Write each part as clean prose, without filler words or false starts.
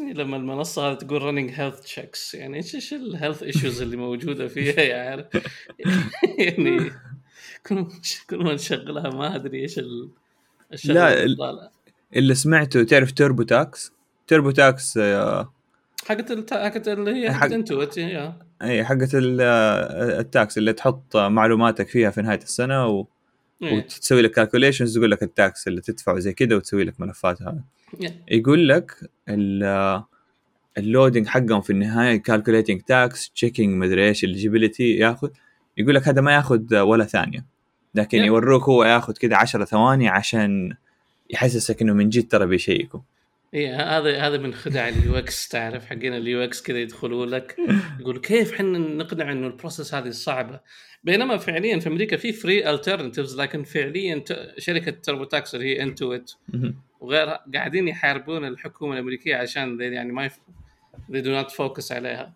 يعجبني لما المنصه تقول رننج هيلث تشيكس، يعني ايش الهيلث ايشوز اللي موجوده فيها يعني يعني كل ما نشغلها ما ادري ايش لا اللي سمعته. تعرف توربو تاكس؟ توربو تاكس حقت اللي هي حقت انتوت، اي حقت التاكس اللي تحط معلوماتك فيها في نهايه السنه وتسوي لك كالكوليشنز، تقول لك التاكس اللي تدفعه زي كده وتسوي لك ملفات. هذا يقول لك اللودينج حقهم في النهايه كالكوليتنج تاكس تشيكينج مدري ايش اليجيبيليتي، ياخذ يقول لك هذا ما ياخذ ولا ثانيه، لكن يوروك هو ياخذ كده 10 ثواني عشان يحسسك انه من جد ترى بيشيكوا. إيه هذا من خدع اليو اكس، تعرف حقين اليو اكس كذا يدخلوا لك يقولوا كيف حنا نقنع إنه البروسيس هذه صعبة، بينما فعليا في أمريكا في فري ألترنتيفز، لكن فعليا شركة تربو تاكس هي انتويت وغيرها قاعدين يحاربون الحكومة الأمريكية عشان يعني ما they do not focus عليها.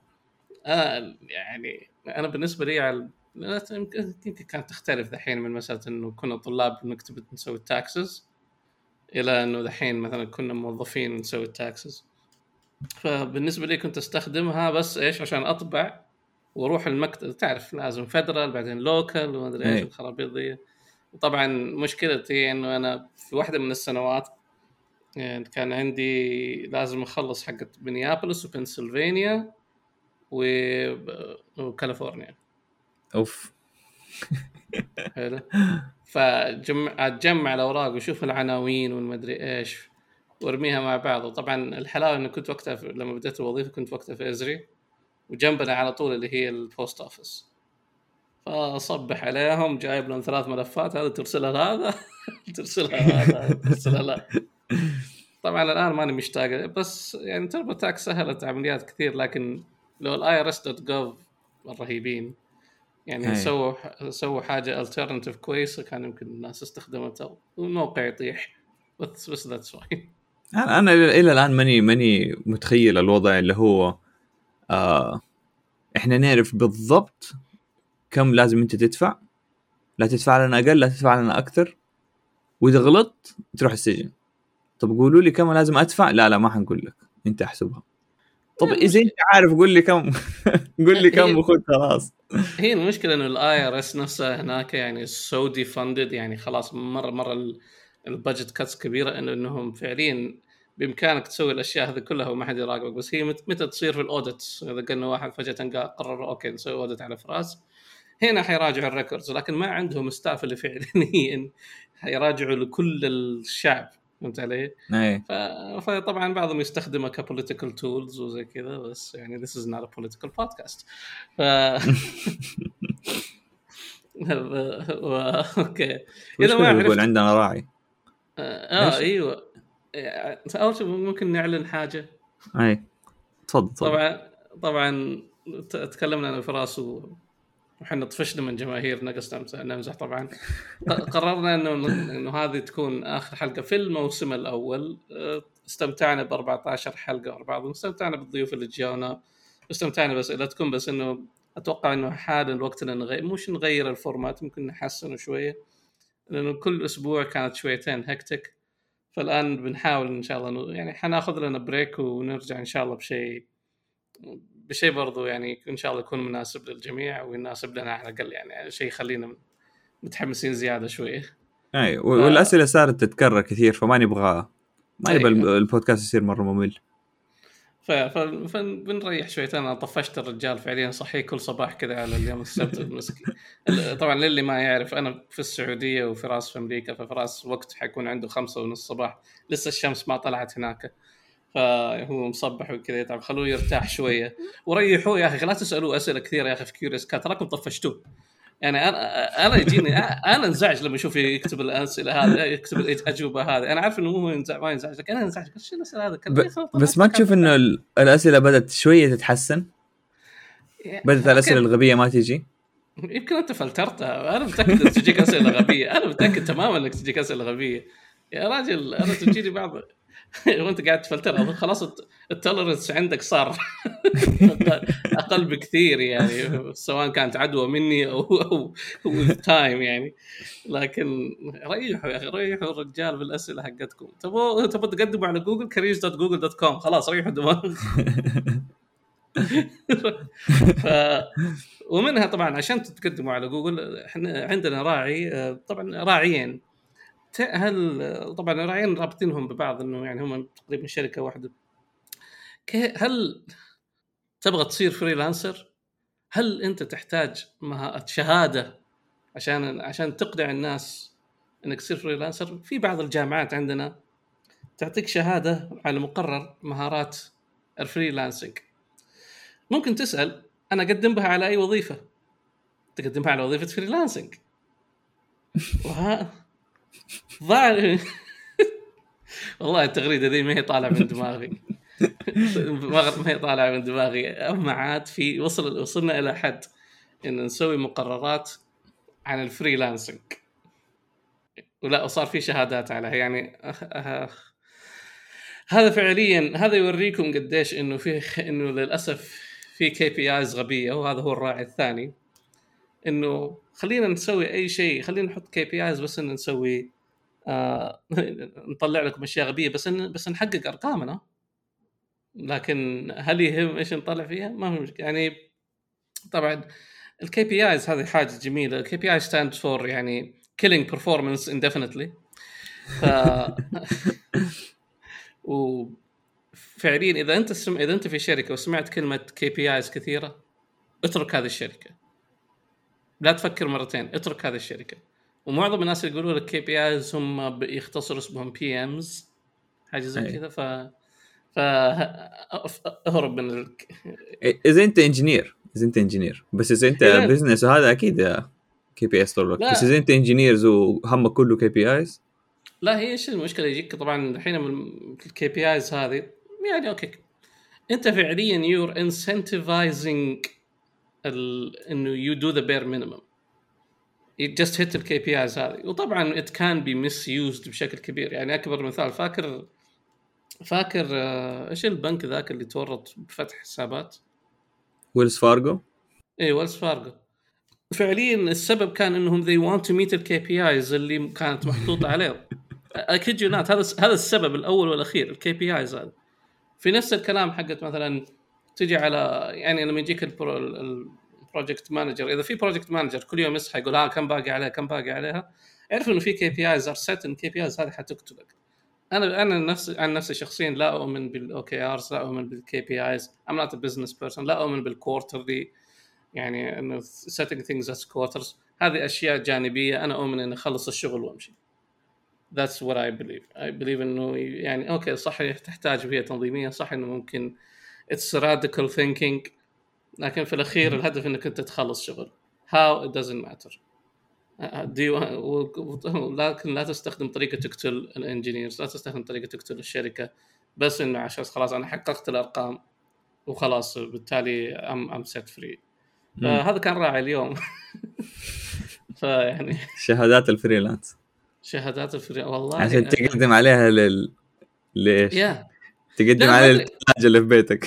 يعني أنا بالنسبة لي على يمكن كانت تختلف دحين من مسألة إنه كنا طلاب بنكتب نسوي التاكسز إلى أنه دحين مثلا كنا موظفين نسوي التاكسز. فبالنسبة لي كنت أستخدمها بس إيش عشان أطبع وأروح المكتب، تعرف لازم فدرال بعدين لوكال وما أدري إيش الخرابيط دي. وطبعا مشكلتي إنه أنا في واحدة من السنوات يعني كان عندي لازم أخلص حقة مينيابوليس وبنسلفانيا وكاليفورنيا. أوف هلا فجمع الأوراق وشوف العناوين والمدري إيش وارميها مع بعض. وطبعا الحلاوة إنه كنت وقتها لما بدأت الوظيفة كنت وقتها في أزري وجنبنا على طول اللي هي البوست أوفيس، فصبح عليهم جايب لهم 3 ملفات، هذا ترسلها لهذا ترسلها لهذا ترسلها لهذا. طبعا الآن ما أنا مشتاق، بس يعني تربو تاكس سهلت عمليات كثير، لكن لو الIRS.gov الرهيبين يعني سووا حاجة alternative كويسة كان يمكن الناس استخدمتها والموقع يطيح، بس that's fine. أنا إلى الآن ماني متخيل الوضع اللي هو إحنا نعرف بالضبط كم لازم أنت تدفع، لا تدفع لنا أقل لا تدفع لنا أكثر، وإذا غلطت تروح السجن. طب قولوا لي كم لازم أدفع، لا ما حنقول لك أنت أحسبها. طب إذا أنت عارف قول لي كم قول لي كم وخذ خلاص. هي المشكلة إنه الIRS نفسها هناك يعني so defunded، يعني خلاص مرة البادجت كاتس كبيرة إنهم فعليا بإمكانك تسوي الأشياء هذه كلها وما حد يراقبك. بس هي متى تصير في الأوديتس، إذا قلنا واحد فجأة قرر أوكي نسوي أوديت على فراس هنا حيراجعوا الريكوردز، لكن ما عندهم ستاف اللي فعليا حيراجعوا لكل الشعب، فهمت علي؟ فطبعا بعضهم يستخدمها كبوليتيكال تولز وزي كذا، بس يعني this is not a political podcast. اوكي اذا ما عرفت يقول عندنا راعي. ايوه اول شيء ممكن نعلن حاجه. اي تفضل. طبعا تكلمنا انا وفراس وحنا طفشنا من جماهير نقصنا نمزح. طبعا قررنا انه هذه تكون اخر حلقه في الموسم الاول. استمتعنا ب14 حلقه ورا بعض، واستمتعنا بالضيوف اللي جاونا، واستمتعنا باسئلتكم، بس انه اتوقع انه حان الوقت ان نغير الفورمات، ممكن نحسنه شويه لانه كل اسبوع كانت شويتين هكتك. فالان بنحاول ان شاء الله يعني حناخذ لنا بريك ونرجع ان شاء الله بشيء برضو يعني إن شاء الله يكون مناسب للجميع ويناسب لنا على الأقل، يعني شيء خلينا متحمسين زيادة شوية. أي والأسئلة صارت تتكرر كثير، فما نبغى البودكاست يصير مرة ممل، فبنريح شوية. أنا طفشت الرجال فعليا صحي كل صباح كذا على اليوم السبت المسكين. طبعا للي ما يعرف أنا في السعودية وفراس في أمريكا، ففراس وقت حيكون عنده 5:30 صباح، لسه الشمس ما طلعت هناك، فهو مصبح وكذا يتعب. خلوه يرتاح شويه وريحوه يا اخي، لا تسالوه اسئله كثيره يا اخي في كيوريوس كات، راكم طفشتوه. يعني انا يجيني انا انزعج لما اشوف يكتب الاسئله هذه، يكتب الاجوبه هذه. انا عارف انه هو ما ينزعج، لكن انا انزعج ايش الاسئله هذا. بس ما تشوف انه الاسئله بدات شويه تتحسن، بدات الاسئله الغبيه ما تجي؟ يمكن انت فلترتها. انا متاكد ان تجيك اسئله غبيه، انا متاكد تماما انك تجيك اسئله غبيه يا راجل. انا تجيني بعض وانت قاعد تفلتر خلاص التولرنس عندك صار اقل بكثير يعني، سواء كانت عدوى مني او تايم يعني. لكن ريحوا يا اخي، ريحوا الرجال بالاسئله حقتكم. تبغوا تقدموا على جوجل careers.google.com، خلاص ريحوا دماغ. ومنها طبعا عشان تتقدموا على جوجل احنا عندنا راعي، طبعا راعيين، هل طبعا راعيين رابطينهم ببعض انه يعني هم تقريبا شركه واحده. هل تبغى تصير فريلانسر؟ هل انت تحتاج شهاده عشان تقنع الناس انك تصير فريلانسر؟ في بعض الجامعات عندنا تعطيك شهاده على مقرر مهارات الفريلانسنج، ممكن تسأل أنا أقدم بها على أي وظيفة؟ تقدمها على وظيفة فريلانسنج. والله التغريدة دي ما هي طالعة من دماغي، ما هي طالعة من دماغي. أما عاد في وصلنا إلى حد إن نسوي مقررات عن الفريلانسنج، ولا صار في شهادات عليها يعني. هذا فعليا هذا يوريكم قديش إنه فيه، إنه للأسف في KPIs غبية. وهذا هو الراعي الثاني، إنه خلينا نسوي أي شيء، خلينا نحط KPIs بس إن نسوي نطلع لكم أشياء غبية بس نحقق أرقامنا. لكن هل يهم إيش نطلع فيها؟ ما هو يعني. طبعًا KPIs هذه حاجة جميلة. KPI stands for يعني killing performance indefinitely. وفعليا اذا انت في شركه وسمعت كلمه KPIs كثيره، اترك هذه الشركه، لا تفكر مرتين، اترك هذه الشركه. ومعظم الناس اللي يقولوا لك KPIs هم بيختصروا اسمهم PMs حاجه زي كذا. اهرب من اذا انت انجينير، بس اذا انت بزنس هذا اكيد KPIs طول الوقت. بس اذا انت انجينيرز وهمك كله KPIs، لا هي ايش المشكله يجيك طبعا الحين من KPIs هذه يعني. اوكي انت فعليا you're incentivizing انه you do the bare minimum, you just hit the KPIs هذه. وطبعا it can be misused بشكل كبير يعني. اكبر مثال، فاكر ايش البنك ذاك اللي تورط بفتح حسابات؟ ويلز فارغو. اي ويلز فارغو فعليا السبب كان انهم they want to meet the KPIs اللي كانت محطوطه عليهم. اكيد جنات، هذا السبب الاول والاخير KPIs هذا. في نفس الكلام حقت مثلا تجي على يعني لما يجيك البروجكت مانجر، اذا في بروجكت مانجر كل يوم يصحى يقول كم باقي عليها، اعرف انه في KPIs are set and KPIs هذه حتقتلك. انا عن نفسي شخصيا لا اؤمن بالOKRs، لا اؤمن بالKPIs. I'm not a business person. لا اؤمن بالquarterly يعني انه setting things as quarters. هذه اشياء جانبيه. انا اؤمن ان اخلص الشغل وامشي. That's what I believe انه يعني اوكي صح تحتاج بيئه تنظيميه، صح انه ممكن it's radical thinking، لكن في الاخير الهدف انك انت تخلص شغل. How it doesn't matter. لكن لا تستخدم طريقه تقتل الانجينيرز، لا تستخدم طريقه تقتل الشركه، بس انه عشان خلاص انا حققت الارقام وخلاص بالتالي I'm set free. هذا كان راعي اليوم. فيعني شهادات الفريلانس، والله عشان تقدم عليها ليش تقدم عليها الثلاجة اللي في بيتك.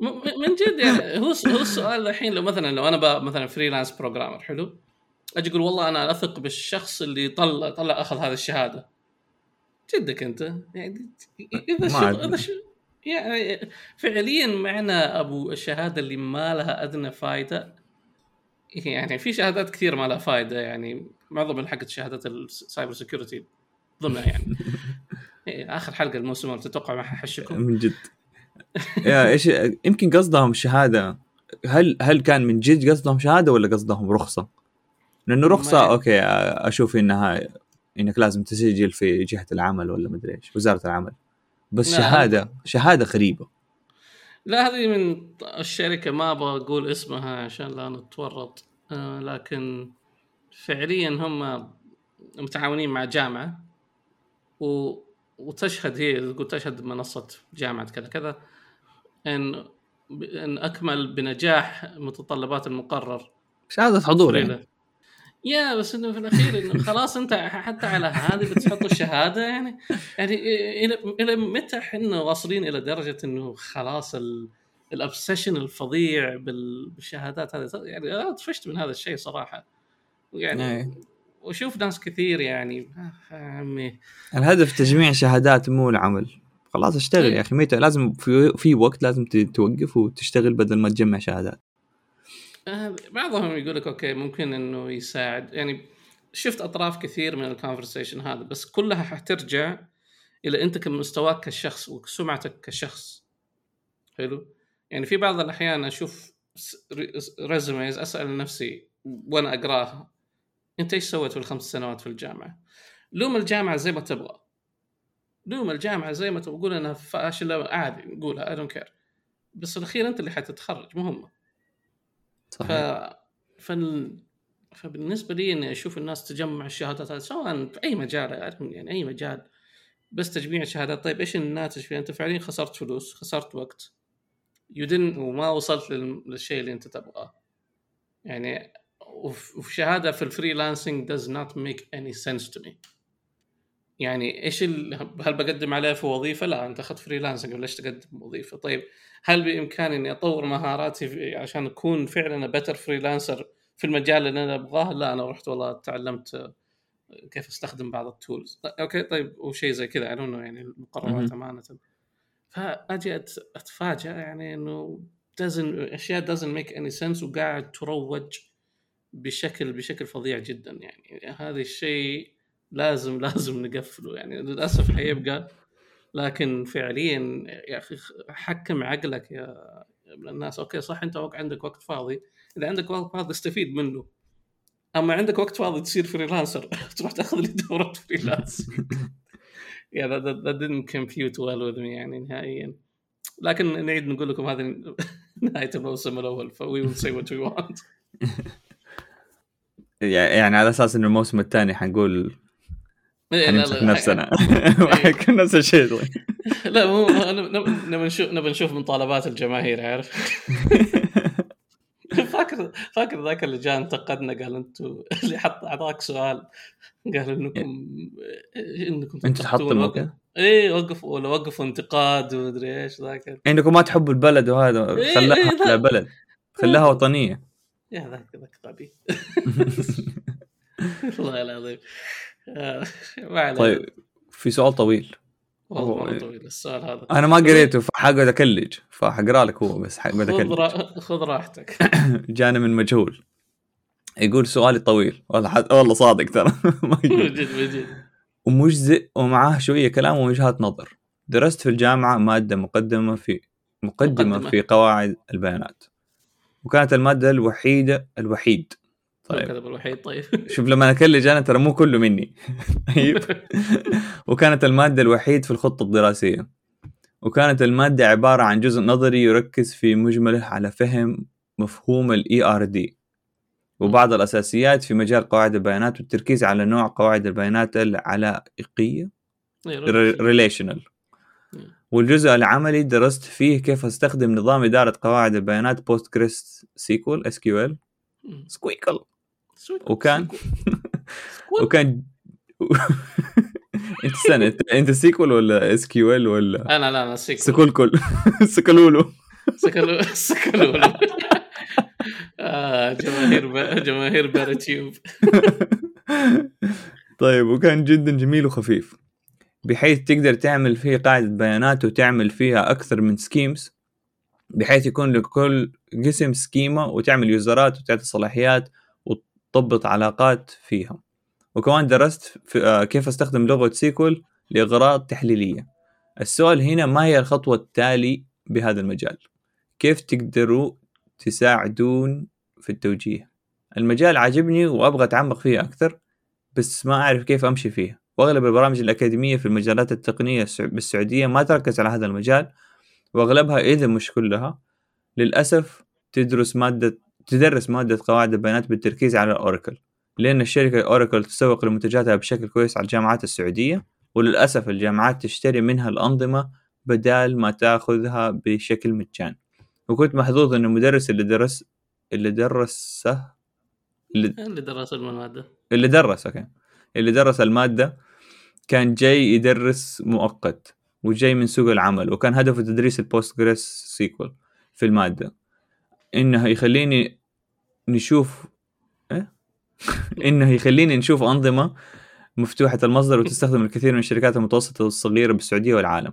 من جد يعني هو السؤال الحين لو مثلا انا فريلانس بروجرامر حلو، اجي اقول والله انا اثق بالشخص اللي طلع اخذ هذه الشهادة. جدك انت يعني؟ يعني فعليا معنى أبو الشهادة اللي ما لها أدنى فائدة يعني. في شهادات كثير ما لها فائدة يعني، معظم من حقت شهادات السايبر سيكوريتي ضمنها يعني. آخر حلقة الموسم تتوقع ما ححشكم من جد يا إيش يمكن قصدهم شهادة؟ هل كان من جد قصدهم شهادة ولا قصدهم رخصة؟ لأنه رخصة أوكي أشوف إنها إنك لازم تسجل في جهة العمل ولا مدري إيش، وزارة العمل. بس شهادة غريبة. لا هذه من الشركة ما أبغى أقول اسمها عشان لا نتورط، لكن فعليا هم متعاونين مع جامعة وتشهد هي تشهد منصة جامعة كذا كذا إن أكمل بنجاح متطلبات المقرر. شهادة حضور يعني. يا بس انه في الاخير انه خلاص انت حتى على هذه بتحط الشهاده يعني الى متى احنا واصلين الى درجه انه خلاص الابسيشن الفظيع بالشهادات هذه؟ يعني انا طفشت من هذا الشيء صراحه يعني وشوف ناس كثير يعني عمي الهدف تجميع شهادات مو العمل. خلاص اشتغل يا اخي ميتة، لازم في وقت لازم توقف وتشتغل بدل ما تجمع شهادات. بعضهم يقول لك اوكي ممكن انه يساعد، يعني شفت اطراف كثير من الكونفرسيشن هذا، بس كلها حترجع الى انت كمستواك كشخص وسمعتك كشخص. حلو، يعني في بعض الاحيان اشوف ريزوميز اسال نفسي وانا اقراه، انت ايش سويت في ال5 سنوات في الجامعه؟ لوم الجامعه زي ما تبغى، لوم الجامعه زي ما تقول انها فاشله عادي، نقولها اي دونت كير، بس الاخير انت اللي حتتخرج مهمه. صحيح. فبالنسبه لي اني اشوف الناس تجمع الشهادات هذه سواء في اي مجال، يعني اي مجال، بس تجميع الشهادات طيب ايش الناتج فيه؟ انت فعليا خسرت فلوس، خسرت وقت، يدن وما وصلت للشيء اللي انت تبغاه يعني. وفي شهاده في الفريلانسنج does not make any sense to me. يعني ايش هل بقدم عليه في وظيفه؟ لا، انت اخذت فريلانسنج ليش تقدم وظيفه؟ طيب هل بامكاني اني اطور مهاراتي عشان اكون فعلا بيتر فريلانسر في المجال اللي انا ابغاه؟ لا، انا رحت والله تعلمت كيف استخدم بعض التولز. اوكي طيب وشيء زي كذا يعني المقررات امانه. فاجي اتفاجئ يعني انه اشياء doesn't make any sense وقاعد تروج بشكل فظيع جدا. يعني هذا الشيء لازم نقفله يعني، للاسف حيبقى، لكن فعليا يا اخي حكم عقلك يا الناس. اوكي صح انت عندك وقت فاضي، اذا عندك وقت فاضي استفيد منه، اما عندك وقت فاضي تصير فريلانسر تروح تاخذ لي دوره فريلانس يا that didn't compute well with me يعني نهائيا. لكن نعيد نقول لكم هذه نهايه الموسم الاول، فوي will say what we want يعني على اساس انه الموسم الثاني حنقول نمسك نفسنا كنا نفس الشيء. لا مو نبي نشوف مطالبات الجماهير، عارف. فاكر ذاك اللي جاء انتقدنا قال انتوا اللي حط اعطاك سؤال قال انكم تحطون وقف، ايه وقف ولا وقفوا انتقاد ومدري ايش ذاك، انكم ما تحبوا البلد وهذا خلاها بلد، خلاها وطنيه يا ذاك غبي والله العظيم. طيب في سؤال طويل والله طويل السؤال هذا، انا ما قريته فحقعد اكلج، فحقرا لك هو بس حقعد اكلج، خذ راحتك. جانا من مجهول يقول سؤالي طويل والله صادق ترى مجد ومجزئ ومعاه شويه كلام ووجهات نظر. درست في الجامعه ماده مقدمه في قواعد البيانات، وكانت الماده الوحيد طيب كذا بالوحيد طيب شوف لما اكلج انا ترى مو كله مني طيب وكانت الماده الوحيد في الخطه الدراسيه، وكانت الماده عباره عن جزء نظري يركز في مجمله على فهم مفهوم ال ERD وبعض الاساسيات في مجال قواعد البيانات، والتركيز على نوع قواعد البيانات العلائقيه Relational. والجزء العملي درست فيه كيف استخدم نظام اداره قواعد البيانات PostgreSQL SQL سكويكل، وكان انت سيكول ولا اس كيو ال ولا انا سيكول سكولولو جماهير بارتيوب. طيب وكان جدا جميل وخفيف بحيث تقدر تعمل فيه قاعدة بيانات وتعمل فيها اكثر من سكيمز، بحيث يكون لكل قسم سكيمة وتعمل يوزرات وتعطي صلاحيات وتضبط علاقات فيها. وكمان درست في كيف استخدم لغة سيكول لأغراض تحليلية. السؤال هنا، ما هي الخطوة التالية بهذا المجال؟ كيف تقدروا تساعدون في التوجيه؟ المجال عاجبني وأبغى أتعمق فيه أكثر، بس ما أعرف كيف أمشي فيه، وأغلب البرامج الأكاديمية في المجالات التقنية بالسعودية ما تركز على هذا المجال، وأغلبها إذا مش كلها للأسف تدرس مادة قواعد البيانات بالتركيز على أوراكل، لأن الشركة أوراكل تسوق لمنتجاتها بشكل كويس على الجامعات السعودية، وللأسف الجامعات تشتري منها الأنظمة بدل ما تأخذها بشكل مجان. وكنت محظوظ أن المدرس اللي درسه اللي درس المادة اللي درس المادة كان جاي يدرس مؤقت وجاي من سوق العمل، وكان هدفه تدريس البوستجريس سيكول في المادة، إنه يخليني نشوف إنه يخليني نشوف أنظمة مفتوحة المصدر وتستخدم الكثير من الشركات المتوسطة والصغيرة بالسعودية والعالم.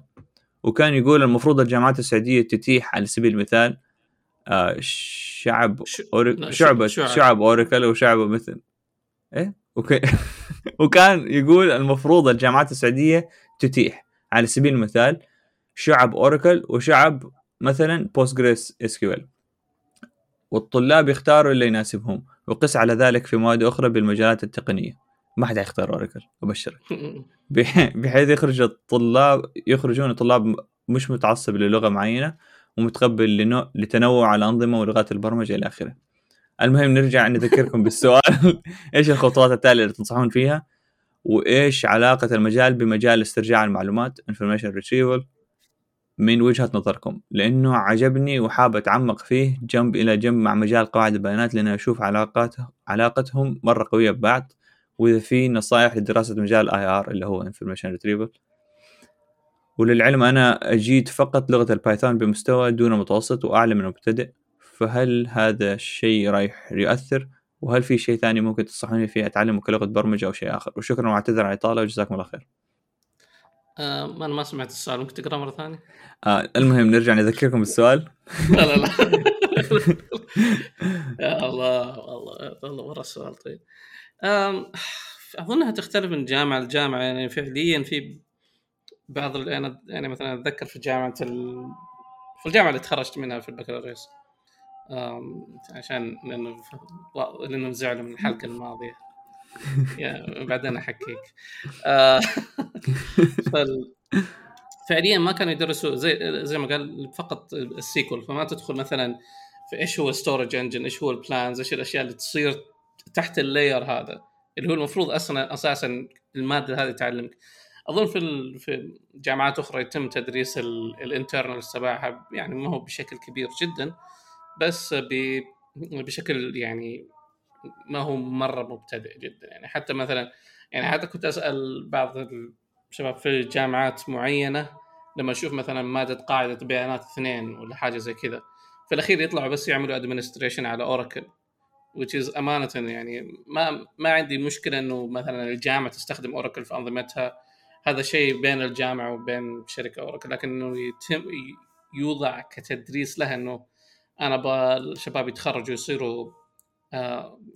وكان يقول المفروض الجامعات السعودية تتيح على سبيل المثال شعب أوراكل وشعب مثل أوكي وكان يقول المفروض الجامعات السعودية تتيح على سبيل المثال شعب أوراكل وشعب مثلا بوستجريس SQL، والطلاب يختاروا اللي يناسبهم، وقس على ذلك في مواد أخرى بالمجالات التقنية. ما حد يختار أوراكل أبشرك، بحيث يخرج الطلاب يخرجون طلاب مش متعصب للغة معينة ومتقبل لتنوع على أنظمة ولغات البرمجة إلى آخره. المهم نرجع نذكركم بالسؤال إيش الخطوات التالية اللي تنصحون فيها، وإيش علاقة المجال بمجال استرجاع المعلومات Information Retrieval من وجهة نظركم، لأنه عجبني وحاب أتعمق فيه جنب إلى جنب مع مجال قواعد البيانات، لأن أشوف علاقتهم مرة قوية ببعض. وإذا في نصائح لدراسة مجال IR اللي هو Information Retrieval. وللعلم أنا أجيد فقط لغة البايثون بمستوى دون متوسط وأعلى من مبتدئ، فهل هذا الشيء رايح يؤثر؟ وهل في شيء ثاني ممكن تنصحوني فيه أتعلمه كلغة برمجة أو شيء آخر؟ وشكرا وأعتذر على الإطالة وجزاكم الله خير. أنا ما سمعت السؤال، ممكن تقرأ مرة ثانية؟ المهم نرجع نذكركم بالسؤال. لا لا يا الله والله مرة السؤال طيب. أظنها تختلف من جامعة لجامعة، يعني فعليا في بعض أنا يعني مثلا أتذكر في الجامعة اللي تخرجت منها في البكالوريوس، عشان لأنه مزعل من الحلقة الماضية يعني بعدين أحكيك. فعليا ما كانوا يدرسوا زي ما قال فقط السيكول، فما تدخل مثلا في إيش هو ستورج انجن، إيش هو البلانز، إيش الأشياء اللي تصير تحت اللاير هذا اللي هو المفروض أساسا المادة هذه تعلمك. أظن في جامعات أخرى يتم تدريس الانترنال تبعها، يعني ما هو بشكل كبير جدا بس بشكل يعني ما هو مرة مبتدئ جدا. يعني حتى مثلا يعني حتى كنت أسأل بعض الشباب في جامعات معينة لما أشوف مثلا مادة قاعدة بيانات 2 ولا حاجة زي كذا، في الأخير يطلعوا بس يعملوا administration على Oracle، which is أمانة يعني ما عندي مشكلة إنه مثلا الجامعة تستخدم Oracle في أنظمتها، هذا شيء بين الجامعة وبين شركة Oracle، لكنه يتم يوضع كتدريس لها إنه أنا بالشباب يتخرجوا يصيروا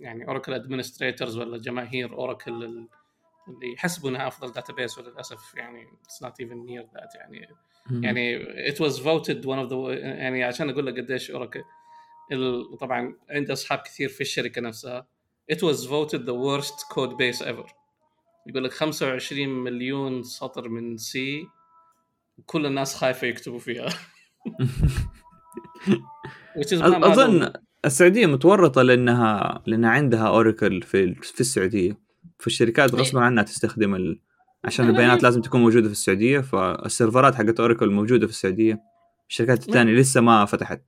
يعني أوراكل أدمنستريترز ولا جماهير أوراكل اللي يحسبونها أفضل داتابيس، وللأسف يعني it's not even near that يعني it was voted one of the يعني عشان أقول لك قديش أوراكل طبعا عندي أصحاب كثير في الشركة نفسها it was voted the worst code base ever. يقول لك 25 مليون سطر من سي وكل الناس خايفة يكتبوا فيها. أظن السعودية متورطة لأنها عندها أوراكل في السعودية، في الشركات غصبا عنها تستخدم عشان البيانات لازم تكون موجودة في السعودية، فالسيرفرات حقت أوراكل موجودة في السعودية، الشركات الثانية لسه ما فتحت.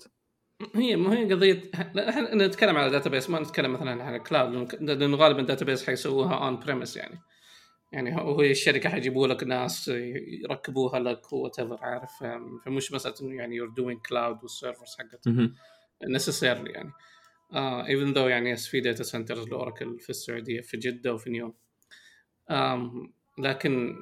هي قضية احنا نتكلم على داتابيس، ما نتكلم مثلا على كلاود، لأنه غالبا داتابيس حيسووها اون بريمس يعني هو الشركة حيجيبوا لك ناس يركبوها لك وتفر عارف، فمش مسألة يعني you're doing cloud والسيرفرز حقتها necessarily يعني even though يعني في داتا سنترز لأوراكل في السعودية في جدة وفي نيوم، لكن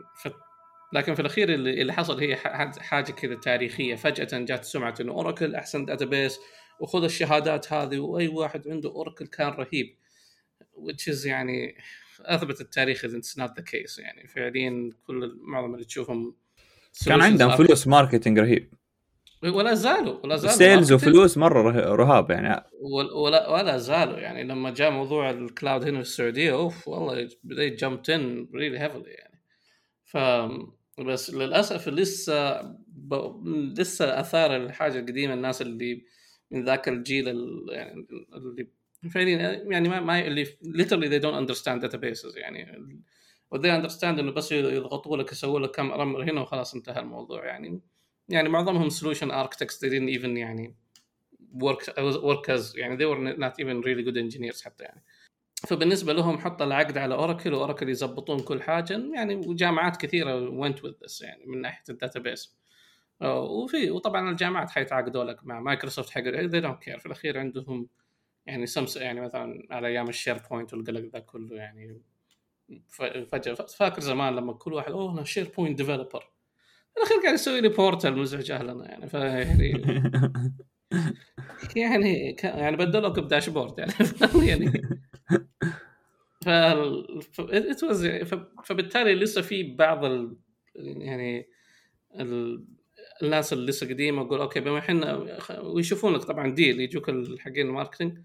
في الأخير اللي حصل هي حاجة كذا تاريخية، فجأة جات سمعة إنه أوراكل أحسن داتابيس وخذ الشهادات هذه وأي واحد عنده أوراكل كان رهيب، which is يعني أثبت التاريخ إذا it's not the case. يعني فعليا كل معظم اللي تشوفهم كان عندهم فلوس ماركتينج رهيب، ولا زالوا سيلز وفلوس مرة رهاب يعني، ولا زالوا يعني لما جاء موضوع الكلاود هنا في السعودية أوف والله بدأت jumped in really heavily يعني. بس للأسف لسه أثار الحاجة القديمة، الناس اللي من ذاك الجيل يعني اللي فعلياً يعني ما اللي literally they don't understand databases يعني، what they understand إنه بس يضغطوا لك يسووا لك كم أمر هنا وخلاص انتهى الموضوع يعني معظمهم solution architects they didn't even يعني work as يعني they were not even really good engineers حتى يعني. فبالنسبه لهم حط العقد على اوراكل، واوراكل يزبطون كل حاجه يعني. وجامعات كثيره went with this يعني من ناحيه الداتابيس، وفي وطبعا الجامعات حيتعاقدوا لك مع مايكروسوفت حق they don't care في الاخير عندهم يعني سمس يعني. مثلا على ايام الشير بوينت والقلق ذا كله يعني، فجاه فاكر زمان لما كل واحد اوه انا شير بوينت ديفلوبر، الاخير قاعد يسوي لي بورتال مزعج اهلنا يعني. يعني بدلوك بداشبورد يعني فبالتالي لسه في بعض يعني الناس اللي لسه قديمه يقول اوكي بما احنا ويشوفونك طبعا ديل، يجوك الحقين الماركتنج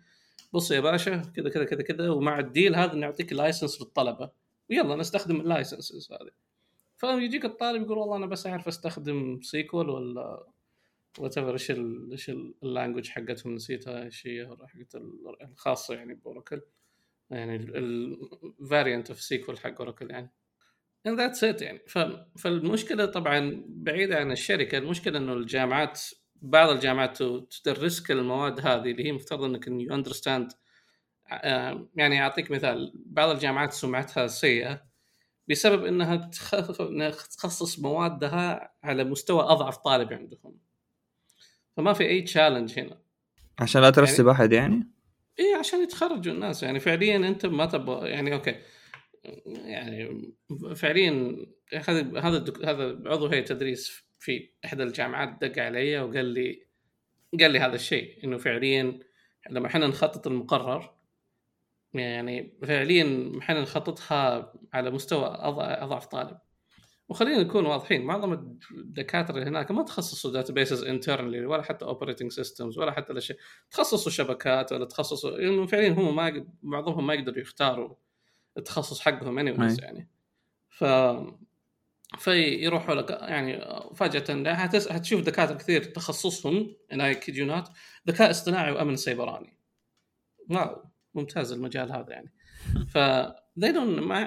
بص يا باشا كذا كذا كذا كذا، ومع الديل هذا نعطيك لايسنس للطلبه ويلا نستخدم اللايسنسز هذه. فيجيك الطالب يقول والله انا بس اعرف استخدم سيكول ولا وتفر ايش اللانجوج حقتهم نسيتها شيء حقت الخاصه يعني باوراكل يعني الفاريانت اوف سيكول حق اوراكل يعني and that's it يعني. فالمشكله طبعا بعيده عن الشركه، المشكله انه الجامعات بعض الجامعات تدرسك المواد هذه اللي هي مفترض انك يو اندرستاند يعني. اعطيك مثال، بعض الجامعات سمعتها سيئه بسبب انها تخصص موادها على مستوى اضعف طالب عندهم، فما في اي تشالنج هنا عشان لا ترسب احد يعني. ايه عشان يتخرجوا الناس يعني فعليا. انت ما تبغى يعني اوكي يعني فعليا هذا عضو هيئة تدريس في احدى الجامعات دق علي وقال لي هذا الشيء، انه فعليا لما احنا نخطط المقرر يعني فعليا احنا نخططها على مستوى اضعف طالب. وخلينا نكون واضحين، معظم الدكاتره هناك ما تخصصوا داتابيسز انترنالي ولا حتى اوبريتنج سيستمز ولا حتى الاشياء، تخصصوا شبكات ولا تخصصوا يعني فعليا هم ما معظمهم ما يقدروا يختاروا التخصص حقهم يعني. فيروحوا لك يعني فجأة هتشوف دكاترة كثير تخصصهم انايكيديونات ذكاء اصطناعي وامن سيبراني. واو ممتاز المجال هذا يعني.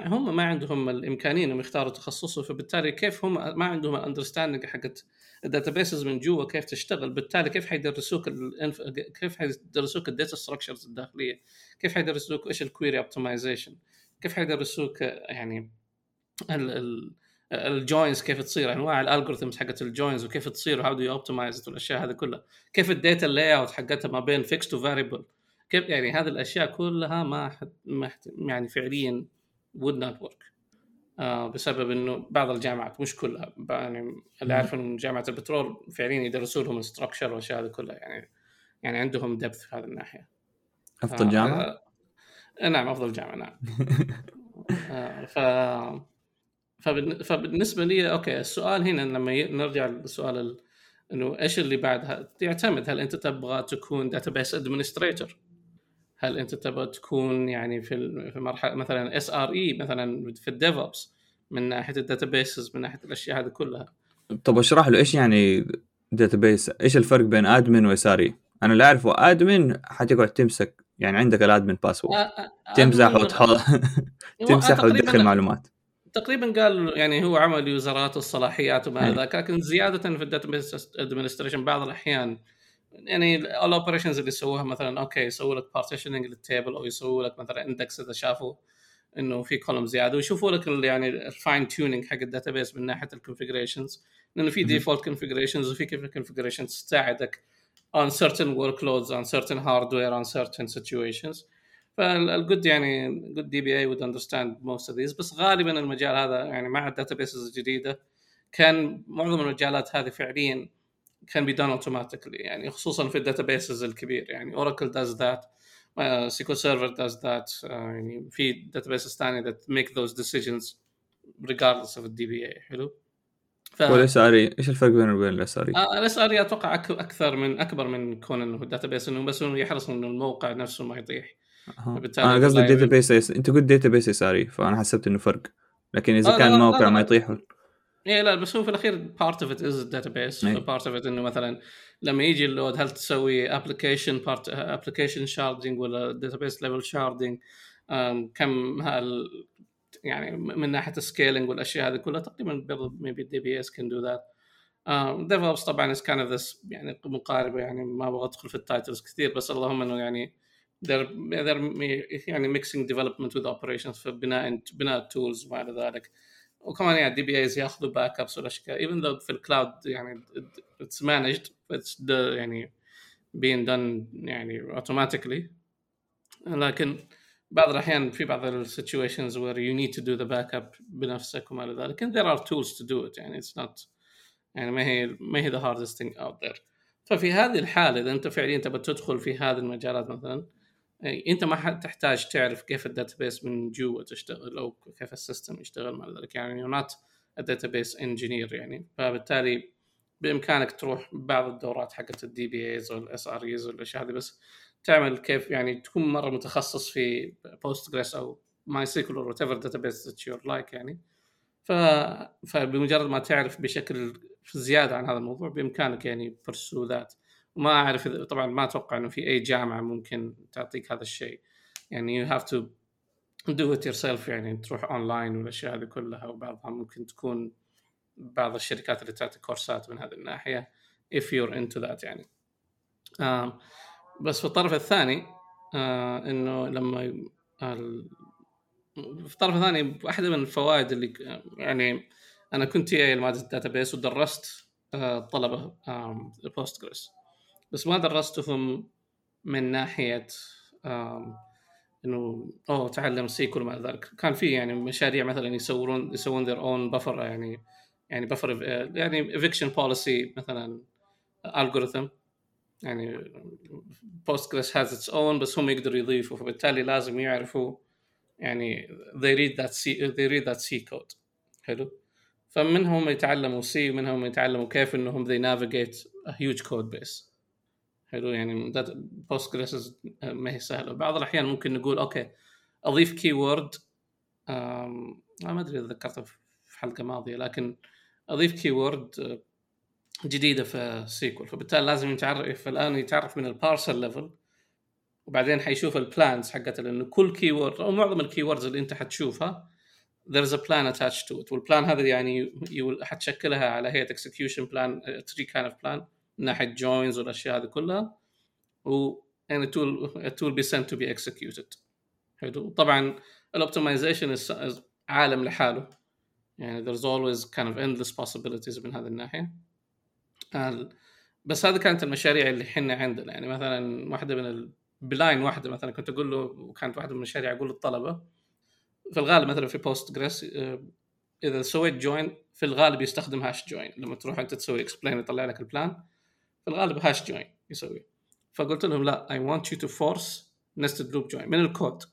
هم ما عندهم الامكانيه انهم يختاروا تخصصه، فبالتالي كيف هم ما عندهم الاندرستاندينج حق الداتابيسز من جوا كيف تشتغل، بالتالي كيف حيدرسوك كيف حيدرسوك الداتا ستراكشرز الداخليه، كيف حيدرسوك ايش الكويري اوبتمايزيشن، كيف حيدرسوك يعني الجوينز كيف تصير، انواع الالغوريثمز حقت الجوينز وكيف تصير هاو دو يو اوبتمايز والاشياء هذه كلها، كيف الداتا لاي اوت حقتها ما بين فيكس تو فاريبل كيف يعني. هذه الاشياء كلها ما يعني فعليا would not work بسبب انه بعض الجامعات مش كلها يعني اللي عارف انه جامعه البترول فعليا يدرسوا لهم الستراكشر والاشياء هذه كلها يعني عندهم depth في هذه الناحيه. افضل جامعه نعم افضل جامعه نعم فبالنسبه لي اوكي السؤال هنا لما نرجع للسؤال انه ايش اللي بعدها، يعتمد هل انت تبغى تكون داتابيس ادمنستريتور، هل انت تبغى تكون يعني في مرحله مثلا اس ار اي مثلا في الديف اوبس من ناحيه الداتابيسز من ناحيه الاشياء هذه كلها. طب اشرح له ايش يعني داتابيس، ايش الفرق بين ادمن واس ار اي؟ انا لا اعرف. ادمن حتقعد تمسك يعني عندك الادمن باسورد تمسح وتحط تمسح وتدخل معلومات تقريبا. قال يعني هو عمل يوزرات والصلاحيات وما الى ذلك، لكن زياده في الداتابيس ادمنستريشن بعض الاحيان يعني الاوبريشنز اللي سووها مثلا اوكي يسووا لك بارتيشننج للتيبل او يسووا لك مثلا اندكس اذا شافوا انه في كولوم زياده، ويشوفوا لك يعني الفاين تيونينج حق الداتابيس من ناحيه الكونفيجريشنز، لانه في ديفولت كونفيجريشنز وفي كيف الكونفيجريشنز تساعدك on certain workloads on certain hardware on certain situations. فالجود يعني good DBA would understand most of these. بس غالبا المجال هذا يعني مع الداتابيسز الجديدة كان معظم المجالات هذه فعليا كان done automatically يعني، خصوصا في الداتابيسز الكبير يعني Oracle does that SQL Server does that يعني في داتابيسز تانية that make those decisions regardless of the DBA. حلو. والاساري ايش الفرق بينه وبين الاساري؟ الاساري اتوقع اكثر من اكبر من كون انه الداتابيس انه بس انه يحرص انه الموقع نفسه ما يطيح. انا قصدي الداتابيس، انت قلت داتابيس اساري فانا حسبت انه فرق، لكن اذا كان موقع ما يطيح ايه لا، بس هو في الاخير part of it is database part of it انه مثلا لما يجي اللود هل تسوي application part application sharding ولا database level sharding، كم هل يعني من ناحيه السكيلينج والاشياء هذه كلها تقريبا maybe DBS can do that. DevOps طبعا is kind of this يعني مقاربه يعني ما ابغى ادخل في التايتلز كثير، بس اللهم انه يعني they're يعني mixing development with operations في بناء tools وما إلى ذلك. وكمان يعني DBAs يأخذوا backups والأشياء even though في الcloud يعني it's managed it's the يعني being done يعني automatically. لكن بعض الأحيان في بعض ال situations where you need to do the backup بنفسك وما إلى ذلك and there are tools to do it يعني it's not يعني ما هي the hardest thing out there. ففي هذه الحالة إذا أنت فعليا تبى تدخل في هذه المجالات مثلا أنت ما تحتاج تعرف كيف الداتابيس من جوا تشتغل أو كيف السيستم يشتغل مع ذلك يعني you're not a database engineer يعني. فبالتالي بإمكانك تروح بعض الدورات حقت الدي بي ايز والSREs والأشياء هذه بس تعمل كيف يعني تكون مرة متخصص في Postgres أو MySQL أو whatever database that you like يعني. فبمجرد ما تعرف بشكل زيادة عن هذا الموضوع بإمكانك يعني pursue that. وما أعرف طبعا ما أتوقع إنه في أي جامعة ممكن تعطيك هذا الشيء يعني you have to do it yourself يعني تروح أونلاين والأشياء هذه كلها. وبعضها ممكن تكون بعض الشركات اللي تعطي كورسات من هذه الناحية if you're into that يعني. بس في الطرف الثاني إنه لما في الطرف الثاني واحدة من الفوائد اللي يعني أنا كنت في مادة الداتابيس ودرست طلبة البوستجريس بس ما درستهم من ناحية إنه تعلم سيكول ما ذلك. كان في يعني مشاريع مثلا يسوون their own buffer يعني buffer يعني eviction policy مثلا algorithm يعني Postgres has its own بس هم يقدروا يضيفوا. فبالتالي لازم يعرفوا يعني they read that C code حلو. فمنهم يتعلموا C ومنهم يتعلموا كيف إنهم they navigate a huge code base حلو يعني Postgres ما هي سهلة. بعض الأحيان ممكن نقول أوكي أضيف keyword ما أدري إذا ذكرته في حلقة ماضية لكن أضيف keyword جديدة في SQL. فبالتالي لازم يتعرف الآن يتعرف من البارسل level وبعدين حيشوف البلانز حقتها لأنه كل keyword أو معظم الkeywords اللي أنت حتشوفها there's a plan attached to it. والplan هذا يعني حتشكلها على هيئة execution plan three kind of plan من ناحية joins والأشياء هذه كلها and it will be sent to be executed حلو. طبعا الoptimization is عالم لحاله يعني there's always kind of endless possibilities من هذه الناحية. بس هذه كانت المشاريع اللي حنا عندنا يعني مثلا واحدة من بلاين واحدة مثلا كنت أقول له وكانت واحدة من المشاريع أقول للطلبة في الغالب مثلا في Postgres إذا سويت join في الغالب يستخدم هاش join لما تروح أنت تسوي explain يطلع لك البلان في الغالب هاش join يسوي. فقلت لهم لا I want you to force nested loop join من الكود.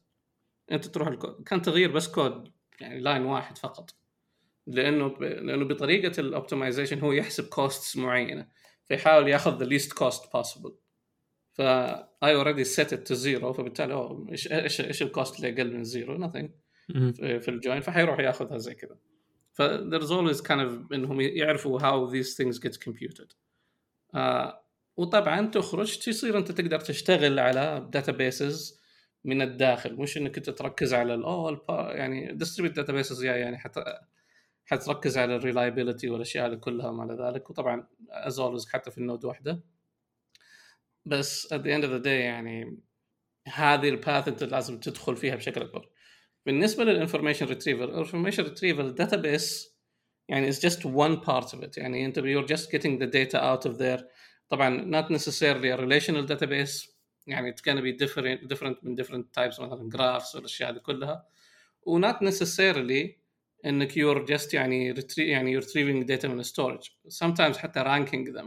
أنت تروح الكود كان تغيير بس كود يعني لاين واحد فقط لأنه بطريقة الأوبتمايزيشن هو يحسب costs معينة فيحاول يأخذ the least cost possible. فا I already set it to zero فبالتالي إيش ال cost اللي أقل من zero nothing في الجوين فحيروح ياخذها زي كذا. ف there's always kind of انهم يعرفوا how these things get computed. وطبعا تخرج تصير انت تقدر تشتغل على databases من الداخل مش انك انت تركز على يعني distributed databases يعني حتركز على reliability والاشياء هذه كلها ما الى ذلك. وطبعا as always حتى في النود وحده بس at the end of the day يعني هذه الباث انت لازم تدخل فيها بشكل اكبر. بالنسبة للinformation retrieval database يعني is just one part of it يعني أنت you're just getting the data out of there. طبعا not necessarily a relational database يعني it's gonna be different من different types مثلا graphs والأشياء هذه كلها و not necessarily إنك you're just يعني you're retrieving data من storage sometimes حتى ranking them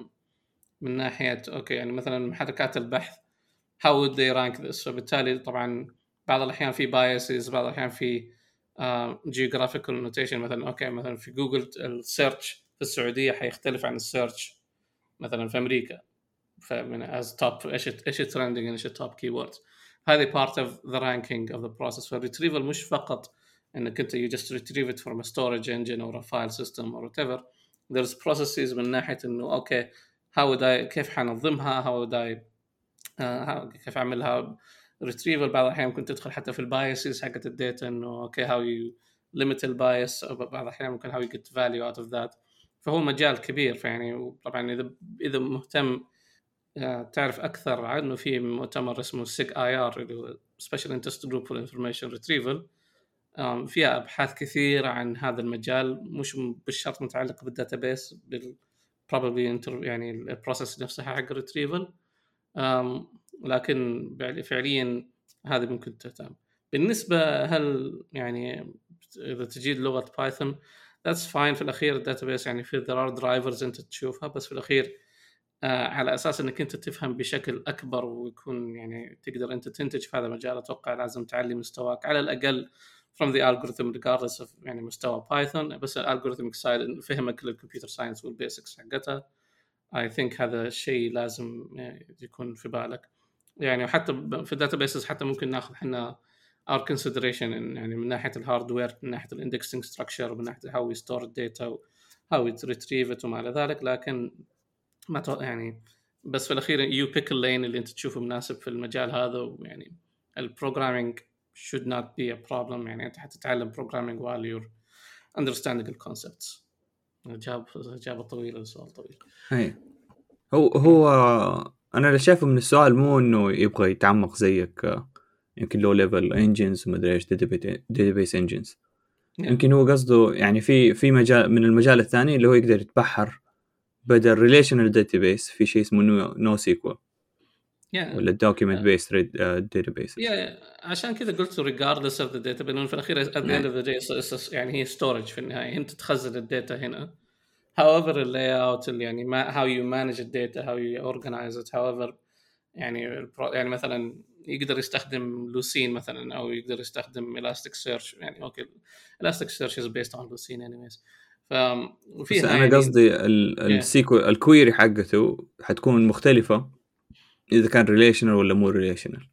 من ناحية أوكي يعني مثلا حركات البحث how would they rank this. فبالتالي طبعا بعض الأحيان في biases بعض الأحيان في geographical notation مثلا أوكي مثلا في جوجل السيرش في السعودية حيختلف عن السيرش مثلا في أمريكا فمن as top إيش trending إيش top keywords. هذه part of the ranking of the process. فالretrieval مش فقط إنك أنت you just retrieve it from a storage engine or a file system or whatever. There's processes من ناحية إنه أوكي how would I كيف حنظمها how would I كيف أعملها retrieval. بعض الأحيان ممكن تدخل حتى في البايسز حقت الداتا إنه okay how you limit البايس أو بعض الأحيان ممكن how you get value out of that. فهو مجال كبير فيعني طبعا إذا مهتم تعرف أكثر عنه في مؤتمر اسمه SIGIR اللي هو Special Interest Group for Information Retrieval، فيها أبحاث كثيرة عن هذا المجال، مش بالشرط متعلق بالداتابيس، بال probably يعني البروسيس نفسها حق الريتريفل، لكن فعليا هذا ممكن تهتم. بالنسبة هل يعني إذا تجيد لغة بايثون that's fine، في الأخير الداتابيس يعني في there are drivers أنت تشوفها، بس في الأخير على أساس أنك أنت تفهم بشكل أكبر ويكون يعني تقدر أنت تنتج في هذا المجال، أتوقع لازم تعلي مستواك على الأقل from the algorithm regardless of يعني مستوى بايثون، بس algorithmic side فهمك للكمبيوتر ساينس والبيسكس حقتها I think هذا الشيء لازم يكون في بالك يعني. وحتى في الداتابيسز حتى ممكن ناخذ احنا our consideration يعني من ناحية الهاردوير، من ناحية الindexing structure، من ناحية how we store data how we retrieve it وما إلى ذلك، لكن ما يعني بس في الأخير you pick a lane اللي أنت تشوفه مناسب في المجال هذا يعني. البروغرامينج should not be a problem يعني، أنت حتتعلم programming while you're understanding the concepts. جاب طويل السؤال طويل. هو أنا اللي شايفه من السؤال مو إنه يبغى يتعمق زيك، يمكن low level engines وما أدري إيش database engines، يمكن هو قصده يعني في مجال من المجال الثاني اللي هو يقدر يتبحر بدل relational database في شيء اسمه NoSQL ولا document based database. عشان كذا قلت regardless of the data، لأنه في الأخير at the end of the day يعني هي storage في النهاية، أنت تخزن الداتا هنا. However the layout يعني how you manage the data how you organize it however يعني مثلا يقدر يستخدم لوسين مثلا أو يقدر يستخدم Elasticsearch يعني أوكي Elasticsearch is based on Lucene anyways. بس أنا قصدي الكويري حقته حتكون مختلفة إذا كان ريليشنال ولا مو ريليشنال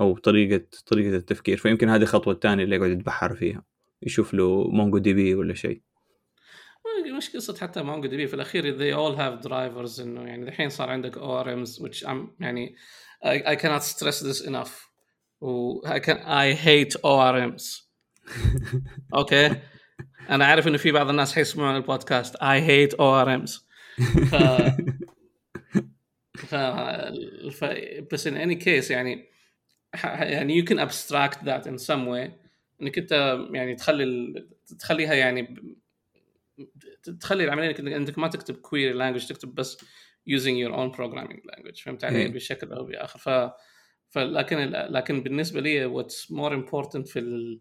أو طريقة التفكير، فيمكن هذه الخطوة الثانية اللي يقعد يتبحر فيها يشوف له MongoDB ولا شيء. مش قصة حتى MongoDB في الأخير they all have drivers، إنه يعني الحين صار عندك ORMs which I'm يعني I cannot stress this enough I hate ORMs. أوكي أنا عارف إنه في بعض الناس حيسمعون البودكاست I hate ORMs بس in any case يعني you can abstract that in some way، إنك أنت يعني تخليها يعني تخلي العملية إنك ما تكتب query language، تكتب بس using your own programming language، فهمت علي بشكل أو بآخر. لكن بالنسبة لي what's more important في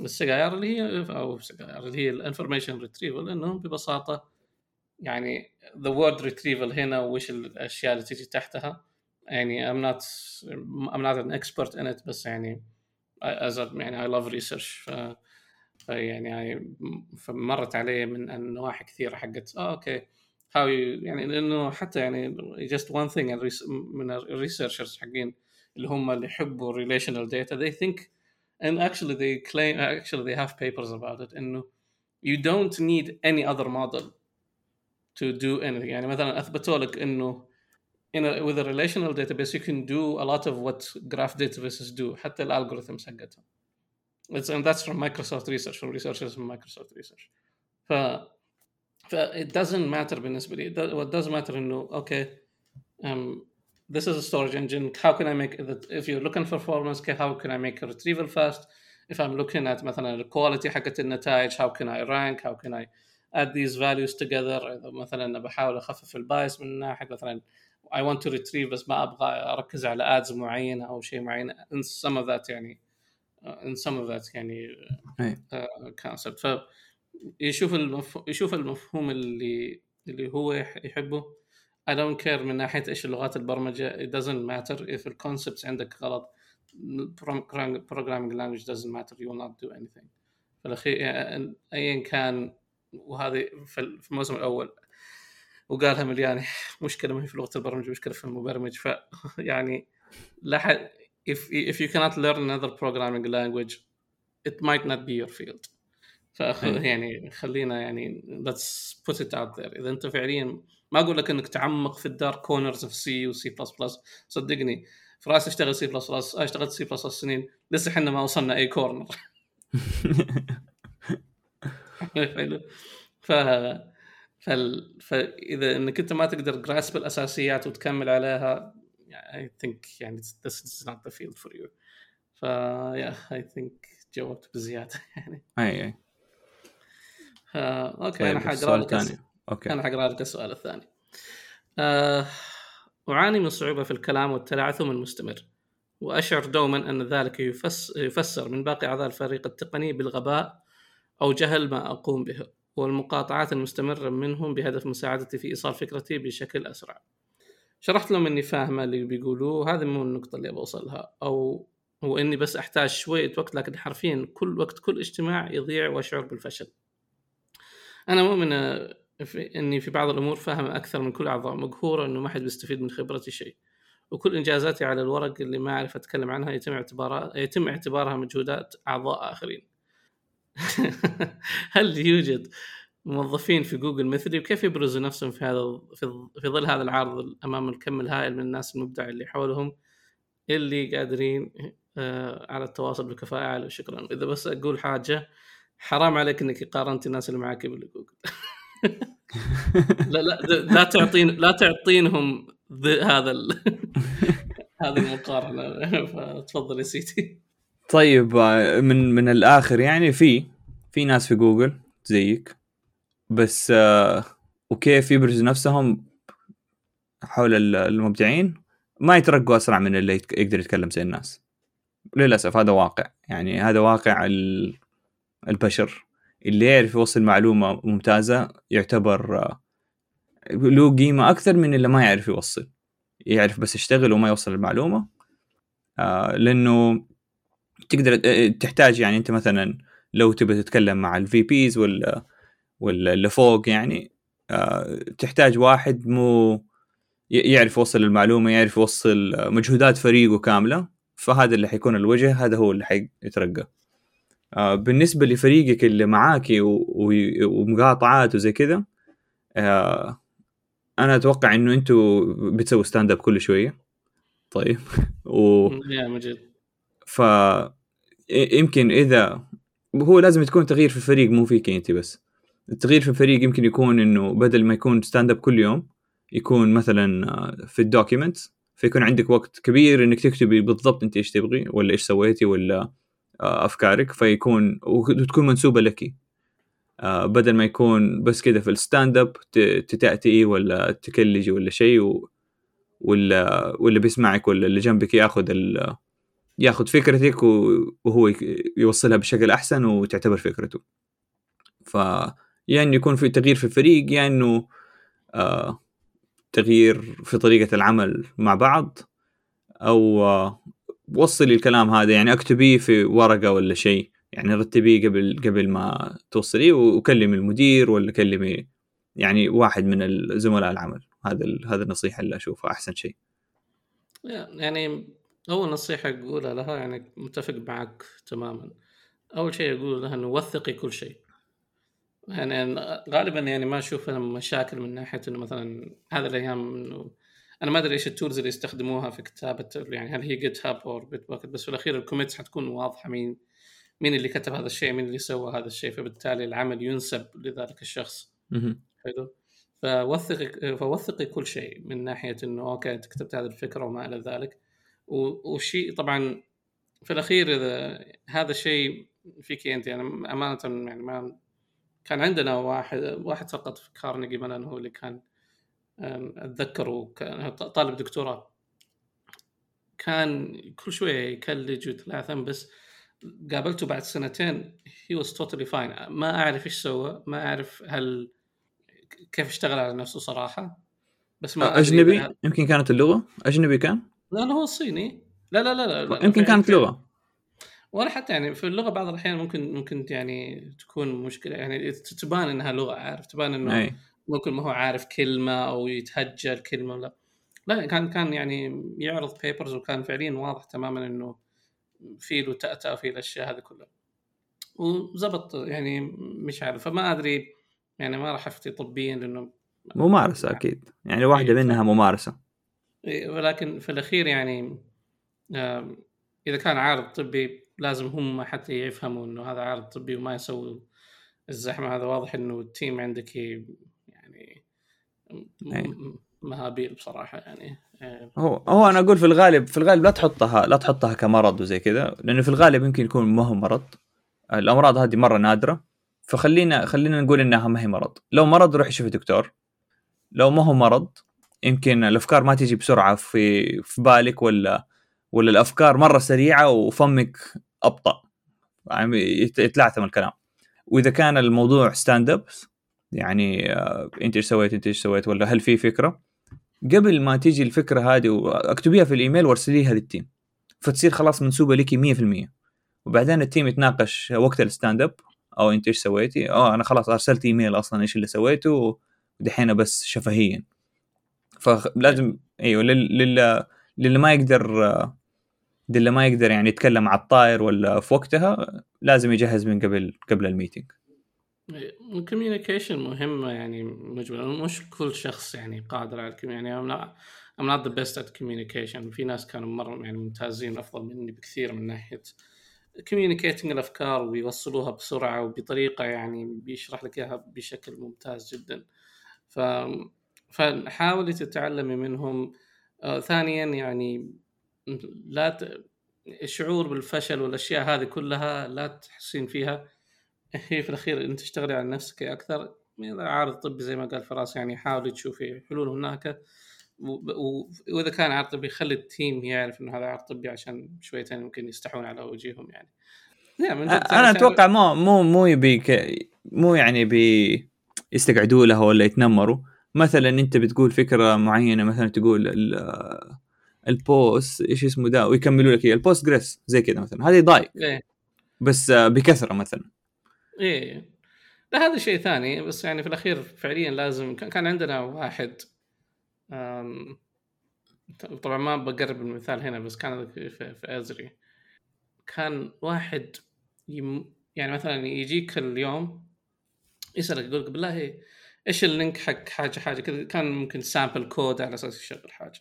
السجائر اللي هي information retrieval إنهم ببساطة يعني the word retrieval هنا وش الأشياء اللي تيجي تحتها يعني I'm not an expert in it، بس يعني I love research يعني فمرت علي من النواحي كثيرة حقت اوكي هاو يعني لانه حتى يعني just one thing من الريسيرشرز حقين اللي هم اللي يحبوا relational data they think and actually they claim actually they have papers about it انه you don't need any other model to do anything يعني مثلا اثبتوا لك انه with a relational database you can do a lot of what graph databases do حتى الالغوريثمز حقتهم and that's from Microsoft research from researchers from Microsoft research it doesn't matter بالنسبة لي what does matter إنه okay this is a storage engine how can I make that if you're looking for performance how can I make a retrieval fast if I'm looking at مثلا the quality حقت النتائج how can I rank how can I add these values together مثلا بحاول أخفف البايس من ناحية مثلا I want to retrieve بس ما أبغى أركز على ads معينة أو شيء معين and some of that يعني in some of that يعني concept يشوف المفهوم اللي هو يحبه I don't care من ناحية إيش اللغات البرمجة it doesn't matter if the concepts عندك غلط programming language doesn't matter you will not do anything فالأخير أيا كان. وهذه في الموسم الأول وقالها ملياني مشكلة ما هي في لغة البرمجة مشكلة في المبرمج يعني لا if you cannot learn another programming language it might not be your field يعني خلينا يعني let's put it out there. إذا أنت فعليا ما أقول لك أنك تعمق في الدار كورنرز في C و C++، صدقني في رأسي اشتغل C++ اشتغلت C++ سنين لسه حنا ما وصلنا أي كورنر حلو فإذا إنك أنت ما تقدر grasp الأساسيات وتكمل عليها I think يعني this is not the field for you. فا yeah I think جاوبت بزيادة يعني. أي. أوكي أنا حقرأ لك السؤال. أنا حقرأ لك السؤال الثاني. أعاني من صعوبة في الكلام والتلعثم المستمر، وأشعر دوما أن ذلك يفسر من باقي أعضاء الفريق التقني بالغباء أو جهل ما أقوم به والمقاطعات المستمرة منهم بهدف مساعدتي في إيصال فكرتي بشكل أسرع. شرحت لهم أني فاهمة اللي بيقولوه، هذه مو النقطة اللي بوصلها، أو هو أني بس أحتاج شوية وقت، لكن حرفيا كل وقت كل اجتماع يضيع وأشعر بالفشل. أنا مؤمنة أني في بعض الأمور فاهمة أكثر من كل أعضاء، مقهورة أنه ما حد بيستفيد من خبرتي شيء، وكل إنجازاتي على الورق اللي ما أعرف أتكلم عنها يتم اعتبارها مجهودات أعضاء آخرين. هل يوجد موظفين في جوجل مثلي، وكيف يبرزوا نفسهم في ظل هذا العرض أمام الكم الهائل من الناس المبدع اللي حولهم اللي قادرين على التواصل بكفاءة عالية؟ شكرا. إذا بس أقول حاجة، حرام عليك إنك قارنت الناس اللي معاك بالجوجل. لا تعطينهم هذا المقارنة. فتفضل يا سيدي. طيب من الآخر يعني في ناس في جوجل زيك بس، وكيف يبرز نفسهم حول المبدعين؟ ما يترقوا أسرع من اللي يقدر يتكلم زي الناس للأسف. هذا واقع يعني، هذا واقع البشر. اللي يعرف يوصل معلومة ممتازة يعتبر له قيمة أكثر من اللي ما يعرف يوصل، يعرف بس يشتغل وما يوصل المعلومة. لأنه تقدر تحتاج يعني، أنت مثلا لو تبي تتكلم مع الفي بيز واللي فوق يعني، تحتاج واحد مو يعرف يوصل المعلومة، يعرف يوصل مجهودات فريقه كاملة، فهذا اللي حيكون الوجه، هذا هو اللي حيترقى. بالنسبة لفريقك اللي معاكي ومقاطعات وزي كذا، أنا أتوقع إنه أنتوا بتسووا ستاند أب كل شوية. طيب يمكن إذا هو لازم تكون تغيير في الفريق، مو فيك أنت بس. التغيير في الفريق يمكن يكون إنه بدل ما يكون ستاند أب كل يوم، يكون مثلا في الدوكيمنت، فيكون عندك وقت كبير إنك تكتبي بالضبط أنت إيش تبغي ولا إيش سويتي ولا أفكارك، فيكون وتكون منسوبة لك، بدل ما يكون بس كده في الستاند أب تتأتئي ولا تكلجي ولا شيء، ولا بيسمعك ولا اللي جنبك ياخد فكرتك وهو يوصلها بشكل أحسن وتعتبر فكرته. فيعني يكون في تغيير في الفريق، يعني إنه تغيير في طريقة العمل مع بعض، أو وصلي الكلام هذا يعني، اكتبيه في ورقة ولا شيء يعني، رتبيه قبل ما توصليه، وكلم المدير ولا كلمي يعني واحد من الزملاء العمل. هذا النصيحة اللي أشوفها أحسن شيء يعني. أول نصيحة أقولها لها يعني، متفق معك تماما. أول شيء أقول لها إنه وثقي كل شيء يعني. غالبا يعني ما أشوف مشاكل من ناحية إنه مثلا هذا الأيام إنه أنا ما أدري إيش التولز اللي يستخدموها في كتابة يعني، هل هي جيت هاب أو بيت باكت، بس في الأخير الكوميتس حتكون واضحة مين اللي كتب هذا الشيء، مين اللي سوى هذا الشيء، فبالتالي العمل ينسب لذلك الشخص. حلو. فوثقي كل شيء من ناحية إنه أوكي أنت كتبت هذه الفكرة وما إلى ذلك. وشيء طبعا في الأخير إذا هذا الشيء فيك أنت يعني، أمانة يعني ما كان عندنا واحد فقط في كارنيجي ملان، هو اللي كان أتذكره، كان طالب دكتوراه، كان كل شوية يكلج ويتلعثم، بس قابلته بعد سنتين he was totally fine. ما أعرف إيش سوى، ما أعرف كيف اشتغل على نفسه صراحة، بس ما أجنبي يمكن كانت اللغة أجنبي كان لا هو صيني لا يمكن كانت لغة، ولا حتى يعني في اللغة بعض الأحيان ممكن يعني تكون مشكلة يعني، تبان إنها لغة، عارف تبان إنه أي. ممكن ما هو عارف كلمة أو يتهجر كلمة لا كان يعني يعرض بيبرز، وكان فعليا واضح تماما إنه في له تأتأ في الأشياء هذه كلها وزبط يعني، مش عارف. فما أدري يعني، ما راح أفتي طبيا لأنه ممارسة أكيد يعني، واحدة منها ممارسة، ولكن في الأخير يعني إذا كان عارض طبي لازم هم حتى يفهموا إنه هذا عارض طبي وما يسوي الزحمة. هذا واضح إنه التيم عندك يعني مهابيل بصراحة يعني. هو أنا أقول في الغالب لا تحطها كمرض وزي كذا، لأنه في الغالب يمكن يكون ما هو مرض، الأمراض هذه مرة نادرة، فخلينا نقول إنها ما هي مرض. لو مرض روح شوف دكتور، لو ما هو مرض يمكن الأفكار ما تيجي بسرعة في بالك، ولا الأفكار مرة سريعة وفمك أبطأ يعني يتلعثم الكلام. وإذا كان الموضوع ستاند اب يعني انت ايش سويت ولا هل في فكره، قبل ما تيجي الفكره هذه واكتبيها في الايميل وارسليها للتيم، فتصير خلاص منسوبه لك 100%. وبعدين التيم يتناقش وقت الستاند اب، او انت ايش سويتي، انا خلاص ارسلت ايميل اصلا ايش اللي سويته ودحين بس شفهيا. فلازم ايوه للي ما يقدر يعني يتكلم على الطائر ولا في وقتها، لازم يجهز من قبل الميتنج. الكوميونيكيشن مهمة يعني، مش كل شخص يعني قادر على I'm not the best at communication. في ناس كانوا مرة يعني ممتازين أفضل مني بكثير من ناحية communicating الأفكار ويوصلوها بسرعة وبطريقة يعني بيشرح لك إياها بشكل ممتاز جدا. فحاولي تتعلمي منهم. ثانيا يعني الشعور بالفشل والأشياء هذه كلها لا تحسين فيها، هي في الأخير أنت تشتغلي على نفسك أكثر. إذا عارض طبي زي ما قال فراس يعني حاولي تشوفي حلول هناك، وإذا كان عارض طبي خلي التيم يعرف إنه هذا عارض طبي عشان شويتين ممكن يستحون على وجههم يعني. أنا أتوقع مو يعني بيستقعدوا لها ولا يتنمروا. مثلا أنت بتقول فكرة معينة، مثلا تقول البوست ايش اسمه ده، ويكملوا لك البوست جريس زي كده مثلا، هذه ضايق بس بكثره مثلا. لا هذا شيء ثاني، بس يعني في الاخير فعليا لازم. كان عندنا واحد طبعا ما بقرب المثال هنا، بس كان في أزري كان واحد يعني مثلا يجيك اليوم يسالك يقول لك بالله ايش اللينك حق حاجه كذا، كان ممكن سامبل كود على اساس يشغل حاجه.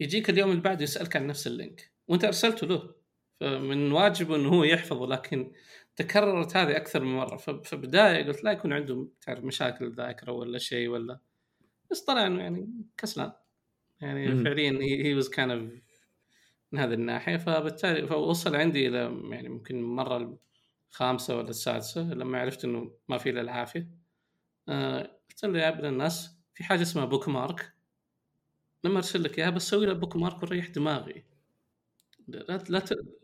يجيك اليوم اللي بعده يسألك عن نفس اللينك وانت أرسلته له، فمن واجبه أنه هو يحفظه، لكن تكررت هذه أكثر من مرة. فبداية قلت لا يكون عنده تعرف مشاكل الذاكرة ولا شيء، ولا بس طلع أنه يعني كسلان يعني فعلياً he was kind of من هذه الناحية. فبالتالي فوصل عندي إلى يعني ممكن مرة 5 ولا 6 لما عرفت أنه ما في إلا العافية، قلت له يا ابن الناس في حاجة اسمها بوك مارك، لما أرسل لك إياها بس سوي لها بوك مارك وريح دماغي،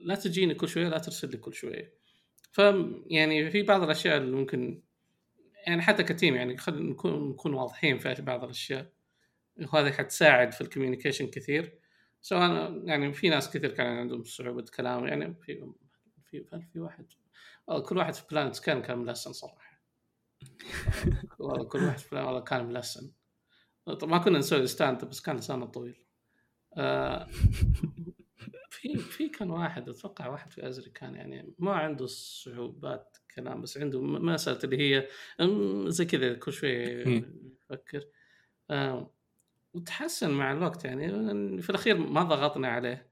لا تجيني كل شوية، لا ترسل لي كل شوية. فيعني في بعض الأشياء اللي ممكن يعني حتى كتيم يعني خلينا نكون واضحين في بعض الأشياء، وهذا حتساعد في الكوميونيكيشن كثير. سواء يعني في ناس كثير كان عندهم صعوبة كلام يعني في واحد كل واحد في بلانت كان ملسن صراحة والله كل واحد في بلانت والله كان ملسن. طبعا كنا نسوي ستاند بس كان لسانه طويل. في كان واحد أتوقع واحد في أزرق كان يعني ما عنده صعوبات كلام، بس عنده مسألة اللي هي زي كذا كل شوي يفكر. وتحسن مع الوقت يعني، في الأخير ما ضغطنا عليه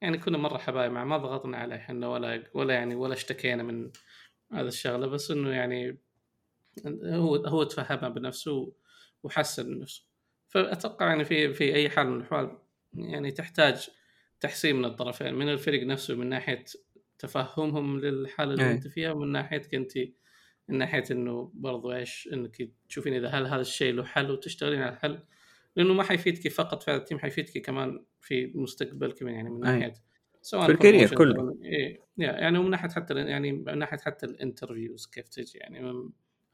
يعني، كنا مرة حبايب مع ما ضغطنا عليه إحنا ولا يعني ولا اشتكينا من هذا الشغلة، بس إنه يعني هو تفهمها بنفسه وحسن نفسه. فأتوقع يعني في أي حال من الأحوال يعني تحتاج تحسين من الطرفين، من الفريق نفسه من ناحية تفهمهم للحالة اللي أنت فيها، ومن ناحية كنتي من ناحية إنه برضو إيش إنك تشوفين إذا هل هذا الشيء له حل وتشتغلين على الحل، لأنه ما حيفيدك فقط في هذا التيم، حيفيدك كمان في مستقبلك يعني من ناحية سواء في الكارير كله يعني، ومن ناحية حتى يعني من ناحية حتى الانترفيوز كيف تجي يعني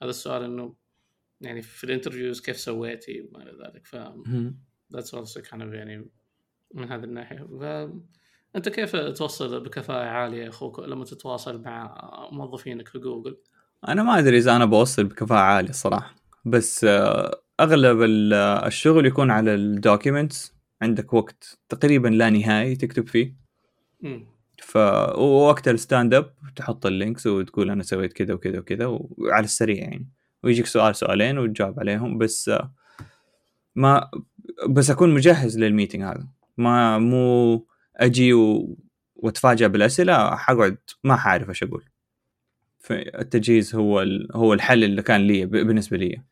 هذا السؤال إنه يعني في الانترفيوز كيف سويتي وما إلى ذلك. ف that's also kind of يعني من هذا الناحية. فأنت كيف توصل بكفاءة عالية أخوك لما تتواصل مع موظفينك في جوجل؟ أنا ما أدري إذا أنا بوصل بكفاءة عالية صراحة، بس أغلب الشغل يكون على الدوكيمنتس، عندك وقت تقريبا لا نهائي تكتب فيه. ووقت الستاند اب تحط اللينكس وتقول أنا سويت كذا وكذا وكذا وعلى السريع يعني، ويجيك سؤال سؤالين وتجاوب عليهم. بس ما بس أكون مجهز للميتنج هذا، ما مو أجي واتفاجأ بالأسئلة، حقعد ما حعرف إيش أقول. فالتجهيز هو الحل اللي كان لي بالنسبة لي.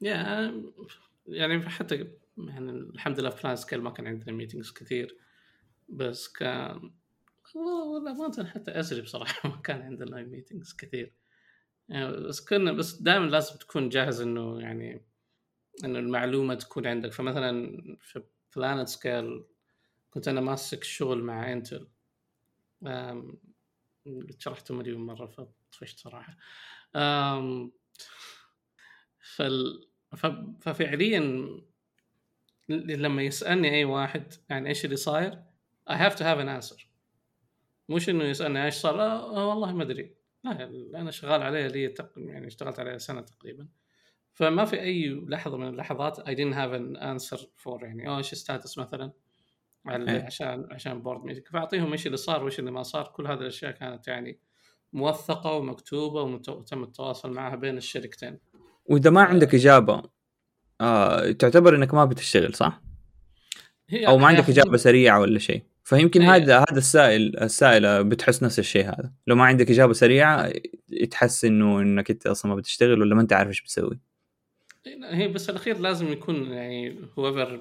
يعني حتى يعني الحمد لله في لانسكيل ما كان عندنا ميتينجز كثير، بس كان والله ما أنت حتى أسري بصراحة ما كان عندنا ميتينجز كثير يعني، بس دائما لازم تكون جاهز إنه يعني إنه المعلومة تكون عندك. فمثلا في بلانت سكيل كنت أنا ماسك الشغل مع إنتل، شرحته مليون مرة فطفشت صراحة. ففعليا لما يسألني أي واحد يعني إيش اللي صاير I have to have an answer، مش إنه يسألني إيش صار والله ما أدري، لا أنا شغال عليها لي يعني اشتغلت عليها سنة تقريبا، فما في أي لحظة من اللحظات I didn't have an answer for يعني أو إيش status مثلا عشان بورد ميتك، فأعطيهم إيش اللي صار وإيش اللي ما صار. كل هذه الأشياء كانت يعني موثقة ومكتوبة وتم التواصل معها بين الشركتين. وإذا ما عندك إجابة تعتبر إنك ما بتشتغل صح؟ أو ما عندك إجابة سريعة ولا شيء، فيمكن هذا السائلة بتحس نفس الشيء هذا، لو ما عندك إجابة سريعة تحس إنه إنك أنت أصلا ما بتشتغل ولا ما أنت عارف إيش بتسوي. هي بس الأخير لازم يكون يعني whoever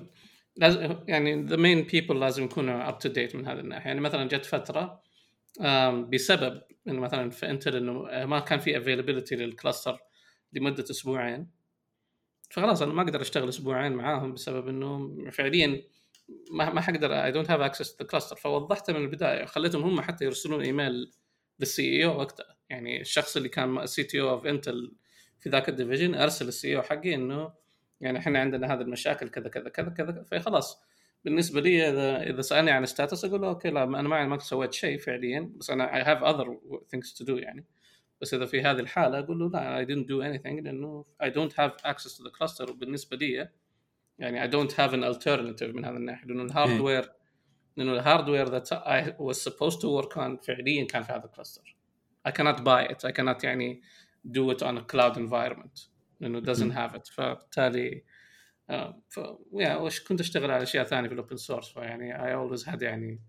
لازم يعني the main people لازم يكونوا up to date من هذا الناحية. يعني مثلا جت فترة بسبب إنه مثلا في إنتل إنه ما كان في availability للكلاستر لمدة أسبوعين، فخلاص أنا ما أقدر أشتغل أسبوعين معاهم بسبب إنه فعليا ما حقدر I don't have access to the cluster. فوضحتها من البداية، خليتهم هم حتى يرسلون إيميل للCEO وقتها، يعني الشخص اللي كان CTO of Intel في ذاك الديفيجن أرسل الCEO حقي إنه يعني إحنا عندنا هذه المشاكل كذا كذا كذا كذا. فخلاص بالنسبة لي إذا سألني عن status أقول أوكي لا أنا ما سويت شيء فعليا، بس أنا I have other things to do يعني. بس إذا في هذه الحالة أقول له لا I didn't do anything لأنه I don't have access to the cluster، وبالنسبة لي يعني I don't have an alternative من هذا الناحية، لأنه الهاردوير that I was supposed to work on فعليا كان في هذا الكلاستر. I cannot buy it, I cannot يعني do it on a cloud environment لأنه doesn't have it. فبالتالي كنت أشتغل على أشياء ثانية في الopen source، فيعني I always had يعني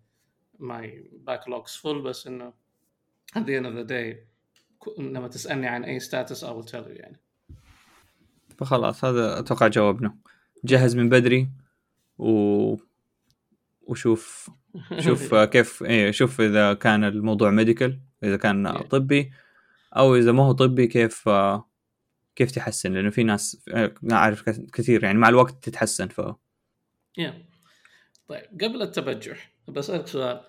my backlogs full. بس إنه at the end of the day لما تسألني عن أي status I will tell you يعني. فخلاص هذا أتوقع جوابنا. جهز من بدري وشوف كيف شوف إذا كان الموضوع ميديكال، إذا كان طبي، أو إذا ما هو طبي كيف تحسن، لأنه في ناس أعرف كثير يعني مع الوقت تتحسن. طيب قبل التبجح بسألك سؤال،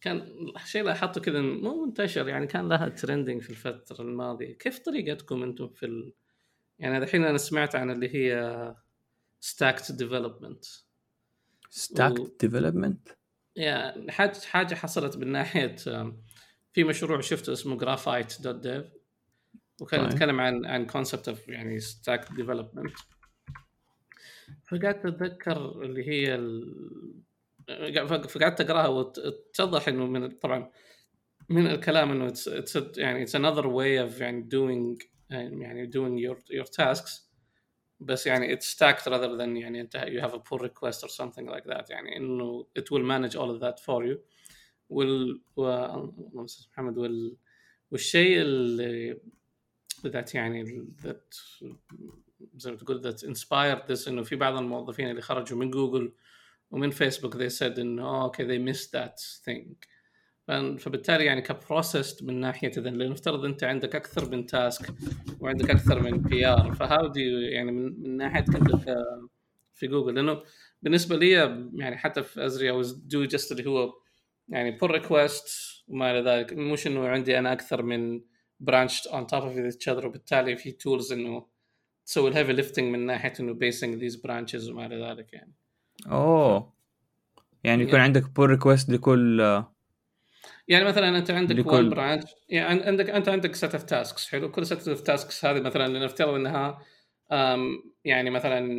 كان شيء لاحظته كذا مو منتشر يعني، كان لها ترندينج في الفترة الماضية. كيف طريقتكم أنتم في يعني الحين أنا سمعت عن اللي هي Stacked development. Stacked development. يعني حاجة حصلت من ناحية في مشروع شفته اسمه Graphite.dev، وكان يتكلم عن concept of يعني stacked development. فقعدت أتذكر اللي هي فقعدت أقرأها وتتضح إنه طبعًا من الكلام إنه it's يعني it's another way of يعني doing your tasks. بس يعني it's stacked rather than يعني أنت you have a pull request or something like that، يعني إنه it will manage all of that for you. محمد والشيء اللي that يعني that زي ما تقول that inspired this إنه في بعض الموظفين اللي خرجوا من جوجل ومن فيسبوك they said إنه okay they missed that thing. فبالتالي يعني كبروسيس من ناحية إذن، لأنه افترض أنت عندك أكثر من تاسك وعندك أكثر من PR، فهاودي يعني من ناحية كنت في جوجل. لأنه بالنسبة لي يعني حتى في أزري I was do just اللي هو يعني pull request وما إلى ذلك، مش إنه عندي أنا أكثر من branch on top of each other، وبالتالي في tools إنه تسوي heavy lifting من ناحية إنه basing these branches وما إلى ذلك يعني. يعني يكون عندك pull request لكل يعني مثلا انت عندك لكل برانش، يعني انت عندك set of tasks. حلو، كل set of tasks هذه مثلا لنفترض انها يعني مثلا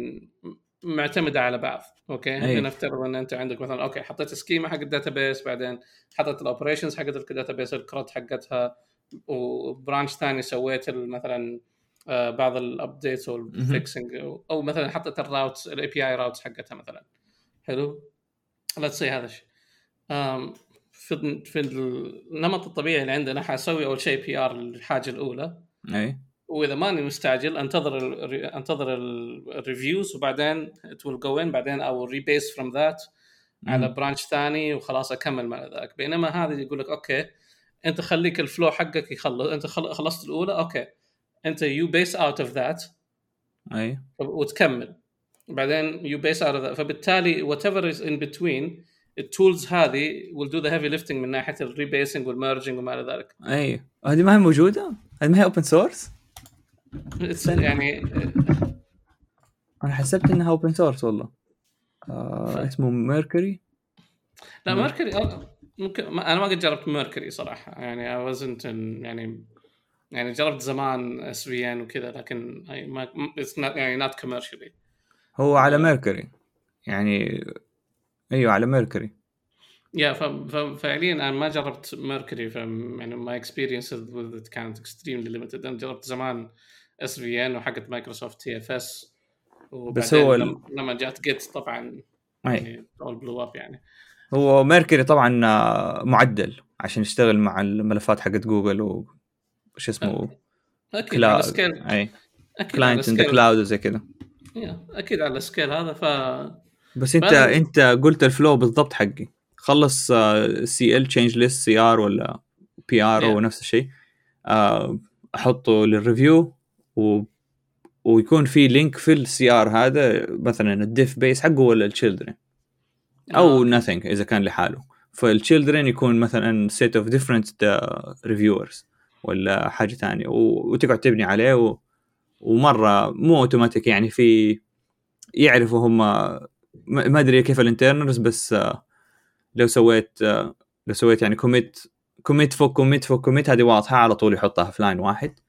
معتمده على بعض. اوكي لنفترض ان انت عندك مثلا اوكي حطيت سكيما حق الداتابيس، بعدين حطيت الاوبريشنز حقت الداتابيس الكرات حقتها، وبرانش ثاني سويت مثلا بعض الابديتس والفيكسنج، او مثلا حطيت الراوتس الاي بي اي راوتس حقتها مثلا. حلو، let's say هذا الشيء في النمط الطبيعي اللي عندنا حاسوي أول شيء PR الحاجة الأولى، واذا ماني مستعجل انتظر الريفيوز وبعدين تول جو ان بعدين او ريبيس فروم ذات على برانش ثاني وخلاص اكمل مع ذاك. بينما هذا يقول لك اوكي انت خليك الفلو حقك يخلص، انت خلصت الاولى اوكي انت يو بيس اوت اوف ذات اي وتكمل بعدين يو بيس اوت اوف ذات. فبالتالي وات ايفر از ان بتوين التولز هذه will do the heavy lifting من ناحيه الريبيسنج والمرجنج وما الى ذلك. اي هذه ما هي موجوده، هذه ما هي اوبن سورس يعني. انا حسبت انها اوبن سورس والله. اسمه ميركوري. لا ميركوري ممكن انا ما قد جربت ميركوري صراحه يعني I wasn't in... يعني جربت زمان SVN وكذا لكن ما it's not يعني not commercially. هو على ميركوري يعني ايوه على ميركوري يا ففعليا انا ما جربت ميركوري يعني ماي اكسبيرينس وذ كانت اكستريملي ليميتد. انا جربت زمان اس في ان وحقت مايكروسوفت تي اف اس وبعدين لما جات جيت طبعا يعني اول بلو اب يعني هو ميركوري طبعا معدل عشان يشتغل مع الملفات حقت جوجل وش اسمه كلاينت ان ذا كلاود وزي كذا اكيد على السكيل هذا. ف بس انت قلت الفلو بالضبط حقي خلص سي ال تشينج ليست سي ار ولا بي ار او نفس الشيء احطه للريفيو ويكون في لينك في السي ار هذا مثلا الديف بيس حقه ولا التشيلدرن او nothing اذا كان لحاله. فالتشيلدرن يكون مثلا set of different reviewers ولا حاجه ثانيه وتقعد تبني عليه ومره مو اوتوماتيك يعني في يعرفوا هم ما ادري كيف الانترنرز بس لو سويت يعني كوميت فوق كوميت هذه واضحه على طول يحطها في لاين واحد.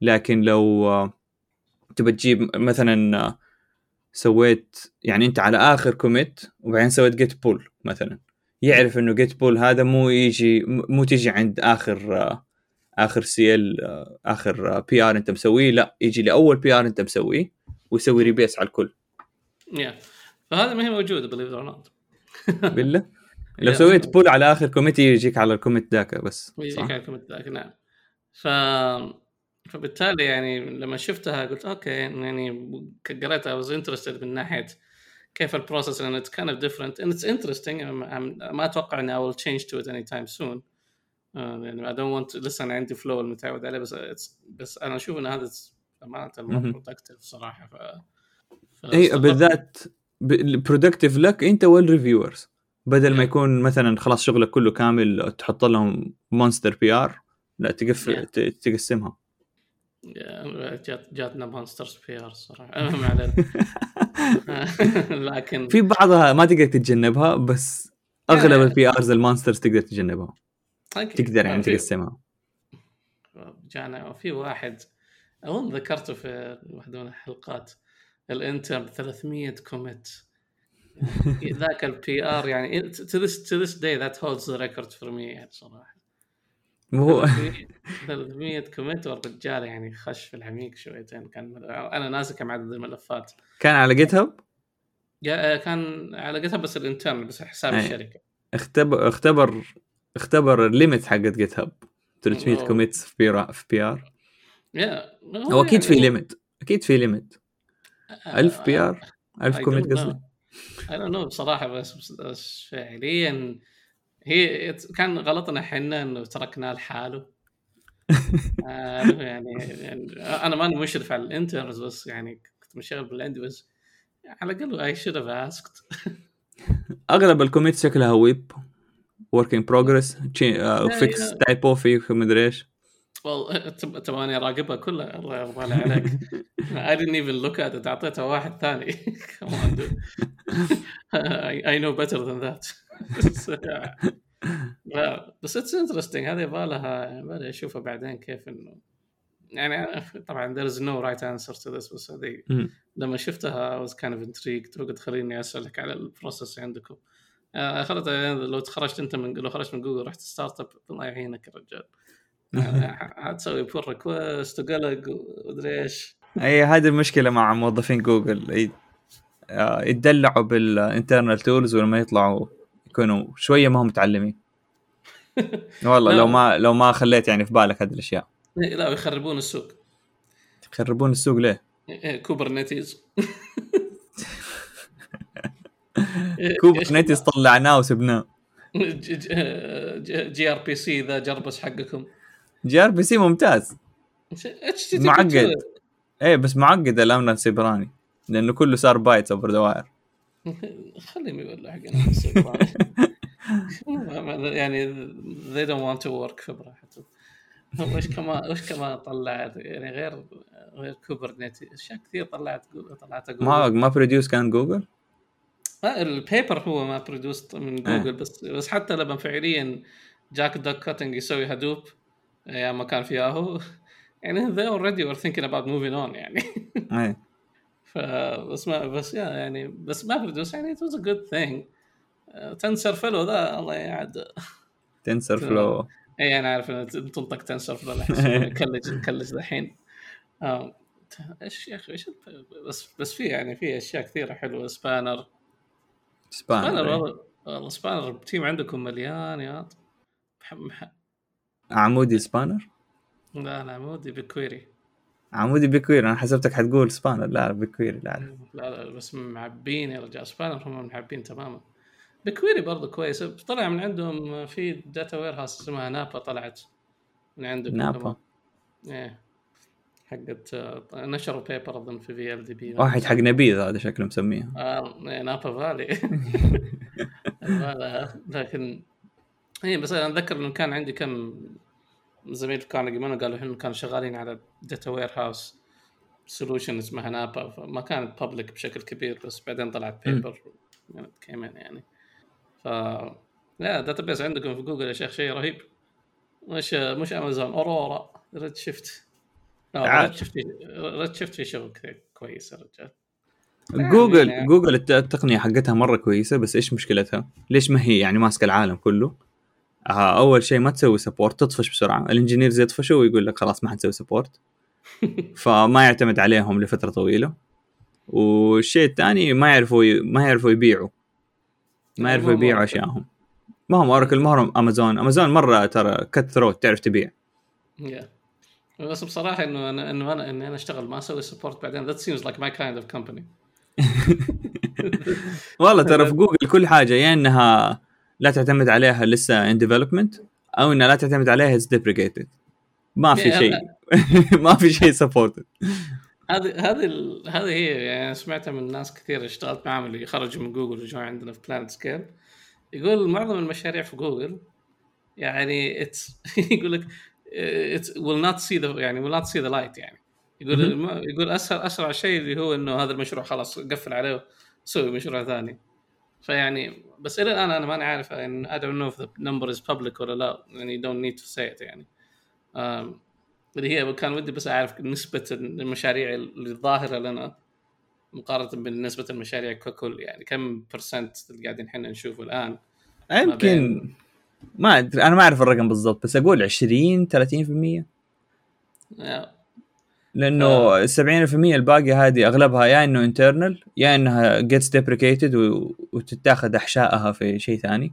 لكن لو تبى تجيب مثلا سويت يعني انت على اخر كوميت وبعدين سويت جيت بول مثلا يعرف انه جيت بول هذا مو تيجي عند اخر سي ال اخر بي ار انت مسويه، لا يجي لاول بي ار انت مسويه ويسوي ريبيس على الكل. فهذا ما هي موجوده بليف اور نوت بالله. لو سويت بول على اخر كوميتي يجيك على الكوميت ذاك بس يجيك على الكوميت ذاك نعم. فبالتالي يعني لما شفتها قلت اوكي يعني قريتها واز انترستد من ناحيه كيف البروسيس ان اتس كايند اوف ديفرنت اند اتس انترستينج. ما اتوقع اني اول تشينج تو ات اني تايم سون يعني اي دونت ونت لسن عندي فلو المتعود عليه بس انا اشوف ان هذا امانه البرودكتيف صراحه. اي بالذات productive لك انت والريفيورز بدل ما يكون مثلا خلاص شغلك كله كامل تحط لهم مونستر بي ار لا تقفل تقسمها. جاتنا مونسترز بي ار صراحه اهم على لكن في بعضها ما تقدر تتجنبها بس اغلب البي ارز المونسترز تقدر تتجنبها تقدر يعني تقسمها. جانا في واحد اظن ذكرته في واحده من الحلقات الانترن 300 كوميت ذاك البي ار يعني to this day that holds the record for me يعني صراحه مو 300 كوميت والرجال يعني خش في العميق شويتين. كان انا ناسك عدد الملفات كان على جيت هاب كان على جيت هاب بس الانترن بس حساب الشركه اختبر الليمت حقت جيت هاب 300 كوميت في بي ار هو اكيد في ليمت ألف بي آر 1000 كوميت قصدي I don't know بصراحة بس فعليا هي كان غلطنا حنا إنه تركناه لحاله يعني أنا ماني مشرف على الانترنز بس يعني كنت مشغل بالعندي بس على الأقل I should have asked. أغلب الكوميت شكلها ويب work in progress fix typo في مدري إيش والله تبغاني اراقبها كلها الله يرضى عليك I didn't even look at it اعطيتها واحد ثاني I know better than that بس it's interesting هذه بالها اشوفها بعدين كيف انه يعني طبعا there is no right answer to this بس هذه لما شفتها I was kind of intrigued وقلت خليني اسالك على البروسيس عندكم. اخرتها لو خرجت من جوجل رحت ستارت اب الله يعينك الرجال هتسوي بول ريكوست وقلق ودريش. اي هذه المشكله مع موظفين جوجل يتدلعوا بالانترنال تولز ولما يطلعوا يكونوا شويه ما هم متعلمين والله. لو ما خليت يعني في بالك هذه الاشياء لا يخربون السوق يخربون السوق ليه؟ كوبرنيتيز كوبرنيتيز طلعناه وسبناه. جي ار بي سي ذا جربس حقكم. جي ار بي سي ممتاز. معقد. ايه بس معقد الامن السيبراني لانه كله صار بايت اوفر دوائر. خليهم يولوا حقنا السيبراني. يعني they don't want to work في براحتهم. وش كمان طلعت يعني غير كوبرنيتي اشياء كثير طلعت جوجل. ما بروديوس كان جوجل. البيبر هو ما بروديوس من جوجل بس حتى لما فعليا جاك دوك كاتنج يسوي هدوب يا ما كان في ياهو يعني they already were thinking about moving on يعني. بس ما بروديوس يعني it was a good thing. تنسر فلو ذا الله يعد. تنسر فلو اي انا عارف ان تنطق تنسر فلو كلج الحين. ايش يا اخي بس في يعني في اشياء كثيره حلوه. سبانر والله سبانر التيم عندكم مليان يا عمودي. سبانر لا انا عمودي بكويري. عمودي بكويري انا حسبتك حتقول سبانر. لا بكويري لا بس معبين يا رجال. سبانر هم معبين تماما. بكويري برضه كويس. طلع من عندهم في داتا وير هاوس اسمها نابا. طلعت من عندهم نابا ايه حقت نشروا بيبر اظن في في ال دي بي واحد حق نبيذ هذا شكله مسميها نابا فالي. لكن هي بس انا اتذكر انه كان عندي كم زميل كانوا يجمعوا قالوا انهم كانوا شغالين على داتا وير هاوس سولوشن اسمها نابا فما كانت بابليك بشكل كبير بس بعدين طلعت بيبر كمان يعني. لا داتابيس عندكم في جوجل يا شيخ شيء رهيب. مش امازون اورورا ريدشيفت. ريدشيفت في شغل كويس يا رجال. جوجل يعني جوجل التقنية حقتها مرة كويسة بس ايش مشكلتها؟ ليش ما هي يعني ماسكة العالم كله؟ اول شيء ما تسوي سبورت تطفش بسرعة. الانجينيرز يطفشوا ويقول لك خلاص ما حنسوي سبورت فما يعتمد عليهم لفترة طويلة. والشيء الثاني ما يعرفوا يبيعوا. ما يعرفوا يبيعوا أشياءهم. ما هم أوراكل ما هم أمازون مرة ترى كثروت تعرف تبيع. بس بصراحة إنه أنا أشتغل ما أسوي سبورت بعدين that seems like my kind of company. والله ترى في جوجل كل حاجة يعني إنها لا تعتمد عليها لسه in development أو إنها لا تعتمد عليها is deprecated. ما في شيء ما في شيء supported. هذه هي يعني سمعتها من ناس كثير اشتغلت معهم اللي خرجوا من جوجل وجوا عندنا في بلانت سكيل. يقول معظم المشاريع في جوجل يعني يقول لك will not see the light يعني. يقول اسرع شيء اللي هو انه هذا المشروع خلاص قفل عليه سوي مشروع ثاني. فيعني بس الى الان انا ما عارف ان I don't know if the number is public ولا لا يعني you don't need to say it يعني. اللي هي كان ودي بس أعرف نسبة المشاريع الظاهرة لنا مقارنة بالنسبة المشاريع ككل يعني كم برسنت قاعدين حنا نشوفه الآن. يمكن ما أدري أنا ما أعرف الرقم بالضبط بس أقول 20-30% لأنه 70% الباقي هذه أغلبها يا إنه internal يا إنها gets deprecated وتتاخد أحشائها في شيء ثاني.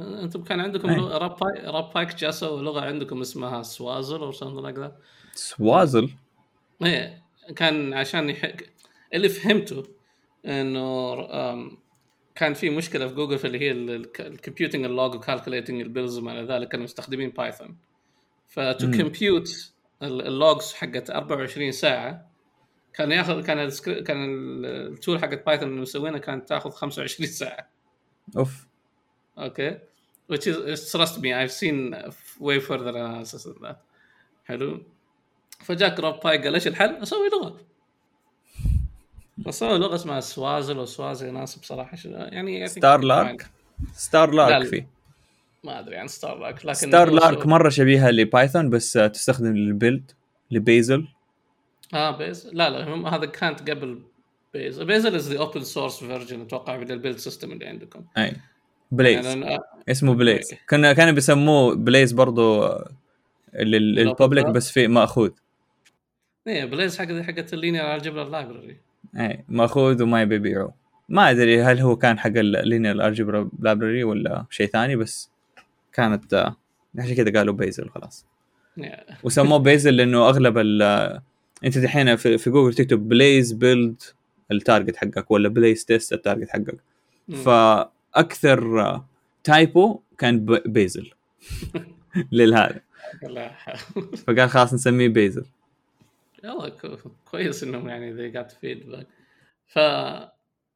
انتم كان عندكم رابايك جاسا ولغه عندكم اسمها سوازل او something like that. سوازل ايه كان عشان اللي فهمته انه كان في مشكله في جوجل في اللي هي الكمبيوتنج اللوج وكالكوليتنج البيلز وما ذلك. كانوا مستخدمين بايثون فتو كمبيوت اللوجز حقت 24 ساعه كان ياخذ كان التول حقت بايثون اللي مسوينها كانت تاخذ 25 ساعه. اوف okay which is trust me I've seen way further analysis than that. حلو فجاك راباي قال ايش الحل؟ اسوي لغه اسمها سوازل وسوازل ناس بصراحه يعني ستارلارك في ما ادري عن ستارلارك لكن ستارلارك مره شبيهه لبايثون بس تستخدم للبيلد لبيزل. بيزل لا هذا كانت قبل بيزل is the open source version اتوقع من البيلد سيستم اللي عندكم. اي بلايز يعني اسمه بلايز كانوا بيسموه بلايز برضو للببليك بس في مأخوذ. ايه بلايز حقت اللينير الجبر لايبراري اي مأخوذ وما يبيعوه. ما ادري هل هو كان حق اللينير الجبر لايبراري ولا شيء ثاني بس كانت عشان كده قالوا بيزل خلاص. وسموه بيزل لانه اغلب انت دحين في جوجل تكتب بلايز بيلد التارجت حقك ولا بلايز تيست التارجت حقك. فاكثر تايبو كان بيزل للهذا فقال خلاص نسميه بيزل. يلا كويس انهم يعني they got feedback. ف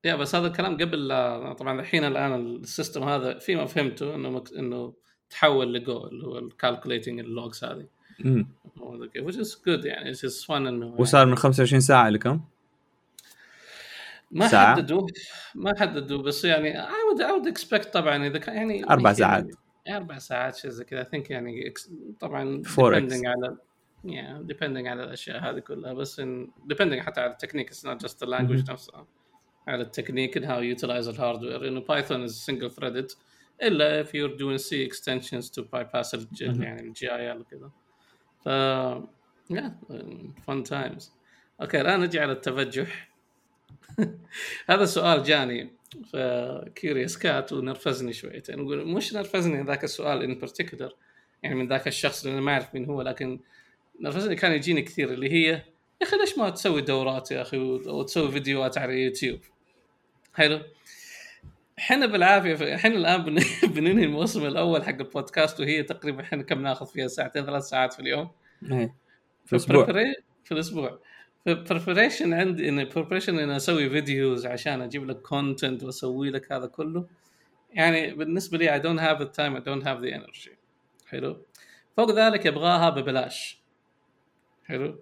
يا بس هذا الكلام قبل طبعا الحين الان السيستم هذا فيما فهمته انه تحول لجو اللي هو الكالكوليتنج اللوجز هذه which is good يعني it's just fun. وصار من 25 ساعه لكم ما حددوه بس يعني I would expect طبعا اذا كان يعني 4 ساعات شيء زي كذا I think يعني طبعا depending على depending على الاشياء هذه كلها بس depending حتى على التكنيك it's not just the language نفسها على التكنيك and how you utilize the hardware. إنه Python is single threaded إلا if you're doing C extensions to bypass يعني الGIL وكذا. Fun times. أوكي الآن نجي على التبجح. هذا السؤال جاني فكيوريوس كات ونرفزني شويتين. نقول مش نرفزني ذاك السؤال in particular يعني من ذاك الشخص اللي أنا ما أعرف مين هو لكن نرفزني كان يجيني كثير اللي هي يا أخي ليش ما تسوي دورات يا أخي وتسوي فيديوهات على يوتيوب. حلو إحنا بالعافية إحنا الآن بننهي الموسم الأول حق البودكاست وهي تقريبا إحنا كم ناخذ فيها 2-3 ساعات في اليوم في الأسبوع preparation عندي إن preparation إن أسوي فيديوز عشان أجيب لك content وأسوي لك هذا كله يعني بالنسبة لي I don't have the time I don't have the energy. حلو فوق ذلك يبغاها ببلاش. حلو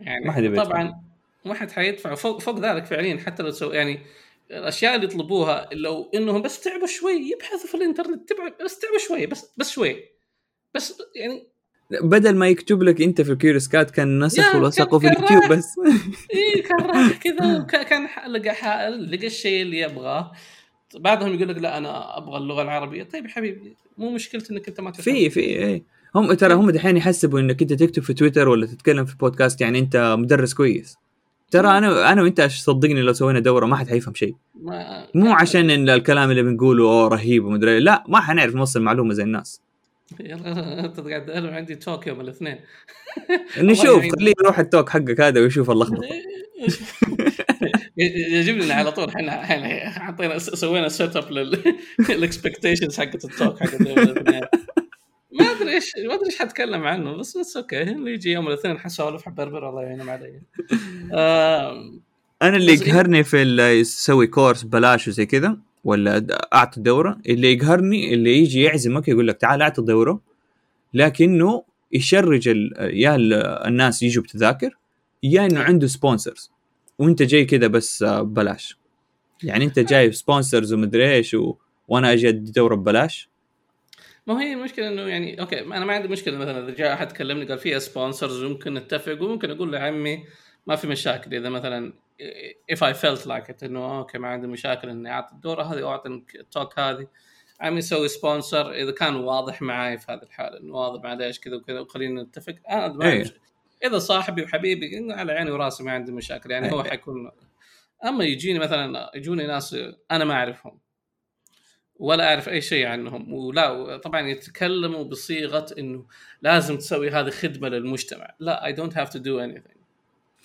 يعني طبعا ما حد حيدفع فوق ذلك فعليا حتى لو تسوي يعني الاشياء اللي يطلبوها لو انهم بس تعبوا شوي يبحثوا في الانترنت بس تعبوا شوي بس يعني بدل ما يكتب لك انت في الكيوريوس كات كان نسخ ولصقه في اليوتيوب بس اي كان كذا كان لقى الشيء اللي يبغاه. بعضهم يقول لك لا انا ابغى اللغه العربيه. طيب يا حبيبي مو مشكله انك انت ما تفهم في اي هم ترى هم دحين يحسبوا انك انت تكتب في تويتر ولا تتكلم في بودكاست يعني انت مدرس كويس. ترى انا وانت صدقني لو سوينا دوره ما حد حيفهم شيء مو عشان إن الكلام اللي بنقوله رهيب ومدري لا ما حنعرف نوصل معلومه زي الناس. يلا انت قاعد انا عندي توك يوم الاثنين نشوف خليه يروح التوك حقك هذا ويشوف اللخبطه يجيبنا على طول. احنا حطينا سوينا سيت اب للاكسبكتيشنز حقت التوك حقت ما ادري ايش هتكلم عنه بس اوكي اللي يجي يوم الاثنين حسولف حبربر الله يعينهم علي. انا اللي يقهرني في اللي يسوي كورس بلاش وزي كذا ولا اعطي دوره اللي يقهرني اللي يجي يعزمك يقول لك تعال اعطي دوره لكنه يشرج يا الناس يجوا بتذاكر يا انه عنده سبونسرز وانت جاي كذا بس بلاش يعني انت جايب سبونسرز ومدري ايش وانا اجي ادي دوره ببلاش. ما هي المشكله انه يعني اوكي انا ما عندي مشكله مثلا اذا جاء احد كلمني قال فيها سبونسرز وممكن نتفق وممكن اقول له عمي ما في مشاكل اذا مثلا if I felt like it انه اوكي ما عندي مشاكل اني اعطي الدوره هذه او اعطي التوك هذه عمي سوي سبونسر اذا كان واضح معاي في هذه الحاله انه واضح معليش كذا وكذا وخلينا نتفق. انا ما اذا صاحبي وحبيبي انه على عيني وراسي ما عندي مشاكل يعني هو حيكون. اما يجيني مثلا يجوني ناس انا ما اعرفهم ولا أعرف أي شيء عنهم ولا طبعاً يتكلموا بصيغة إنه لازم تسوي هذه خدمة للمجتمع. لا I don't have to do anything.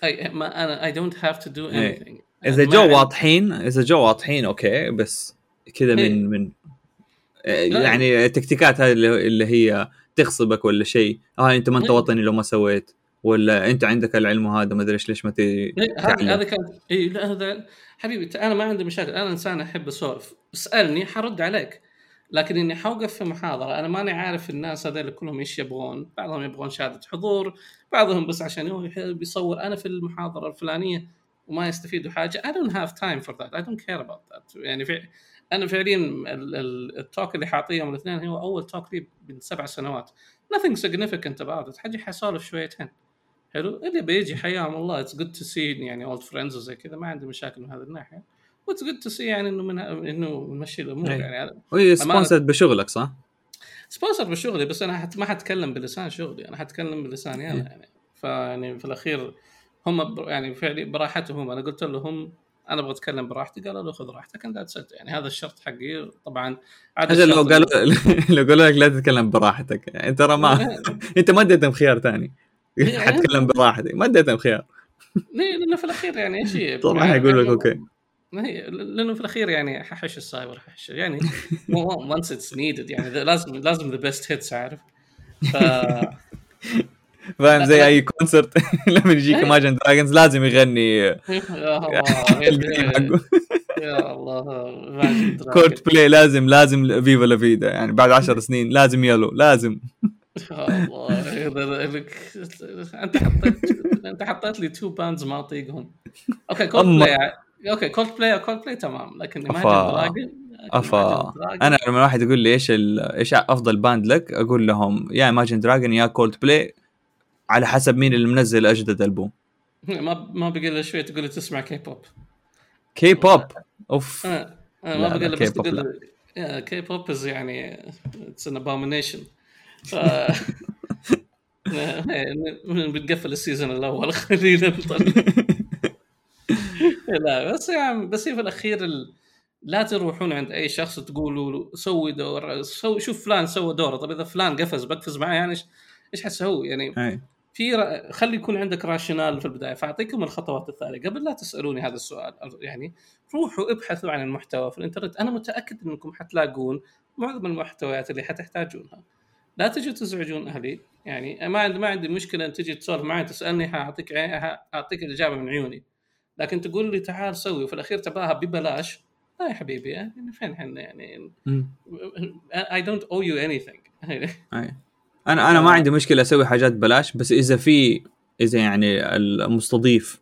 أنا I don't have to do anything. إذا جو واضحين أوكي بس كذا من يعني التكتيكات هذه اللي هي تخصبك ولا شيء أنت ما أنت وطني لو ما سويت ولا أنت عندك العلم هذا ما أدري ليش ما تتعلم. هذا كان إيه لا هذا حبيبي أنا ما عندي مشاكل أنا إنسان أحب أسولف اسألني حرد عليك لكن إني حوقف في محاضرة أنا ماني عارف الناس هذول كلهم إيش يبغون. بعضهم يبغون شهادة حضور بعضهم بس عشان هو بيصور أنا في المحاضرة الفلانية وما يستفيدوا حاجة. I don't have time for that I don't care about that. يعني أنا فعليا التوك اللي حاطيه يوم الاثنين هو أول توك لي من 7 سنوات nothing significant about it حاجة حسولف شويتين. حلو اللي بيجي حياهم الله it's good to see يعني old friends وزي كذا ما عندي مشاكل من هذا الناحية واتس جود تو سي يعني انه نمشي الامور يعني هو سبونسر بشغلك صح سبونسر بشغلي بس انا ما حتكلم بلسان شغلي انا حتكلم بلساني انا يعني فيعني في الاخير هم يعني فعلي براحتهم. انا قلت لهم انا ابغى اتكلم براحتي قالوا له خذ راحتك انت ذاتك يعني هذا الشرط حقي طبعا عاد لو قالوا لك لا تتكلم براحتك يعني انت ما انت ما اديتهم خيار ثاني حتكلم براحتي ما اديتهم خيار ليه؟ لانه في الاخير يعني شيء طبعا هيقول لك اوكي لانه في الاخير يعني ححش السايبر ححش يعني once it's needed يعني لازم the best hits عارف فاهم زي اي كونسرت لما يجيك Imagine Dragons لازم يغني يا الله كورت بلاي لازم فيفا لا فيدا يعني بعد 10 سنين لازم يلو لازم الله انت حطيت لي 2 باندز ما اطيقهم اوكي كولد بلاي تمام لكن Imagine Dragon انا لما واحد يقول لي ايش افضل باند لك اقول لهم يا Imagine Dragon يا كولد بلاي على حسب مين اللي منزل اجدد البوم ما بقول شويه تقول تسمع كي بوب اوف ما بقول بس تقول كي بوب يعني اتس ان ابومينيشن بنقفل السيزون الاول خلينا نطلع لا بس يعني بس في الاخير لا تروحون عند اي شخص تقولوا له سوي دور شوف فلان سوى دوره طب اذا فلان قفز بقفز معاه يعني ايش حتسوي يعني في خلي يكون عندك راشنال في البدايه فاعطيكم الخطوات الثانيه قبل لا تسالوني هذا السؤال يعني روحوا ابحثوا عن المحتوى في الانترنت انا متاكد انكم حتلاقون معظم المحتويات اللي حتحتاجونها لا تجوا تزعجون اهلي يعني ما عندي مشكله ان تجي تسولف معي تسالني اعطيك الاجابه من عيوني لكن تقول لي تعال سوي وفي الاخير تباها ببلاش لا يا حبيبي يعني فين احنا يعني I don't owe you anything انا ما عندي مشكله اسوي حاجات بلاش بس اذا يعني المستضيف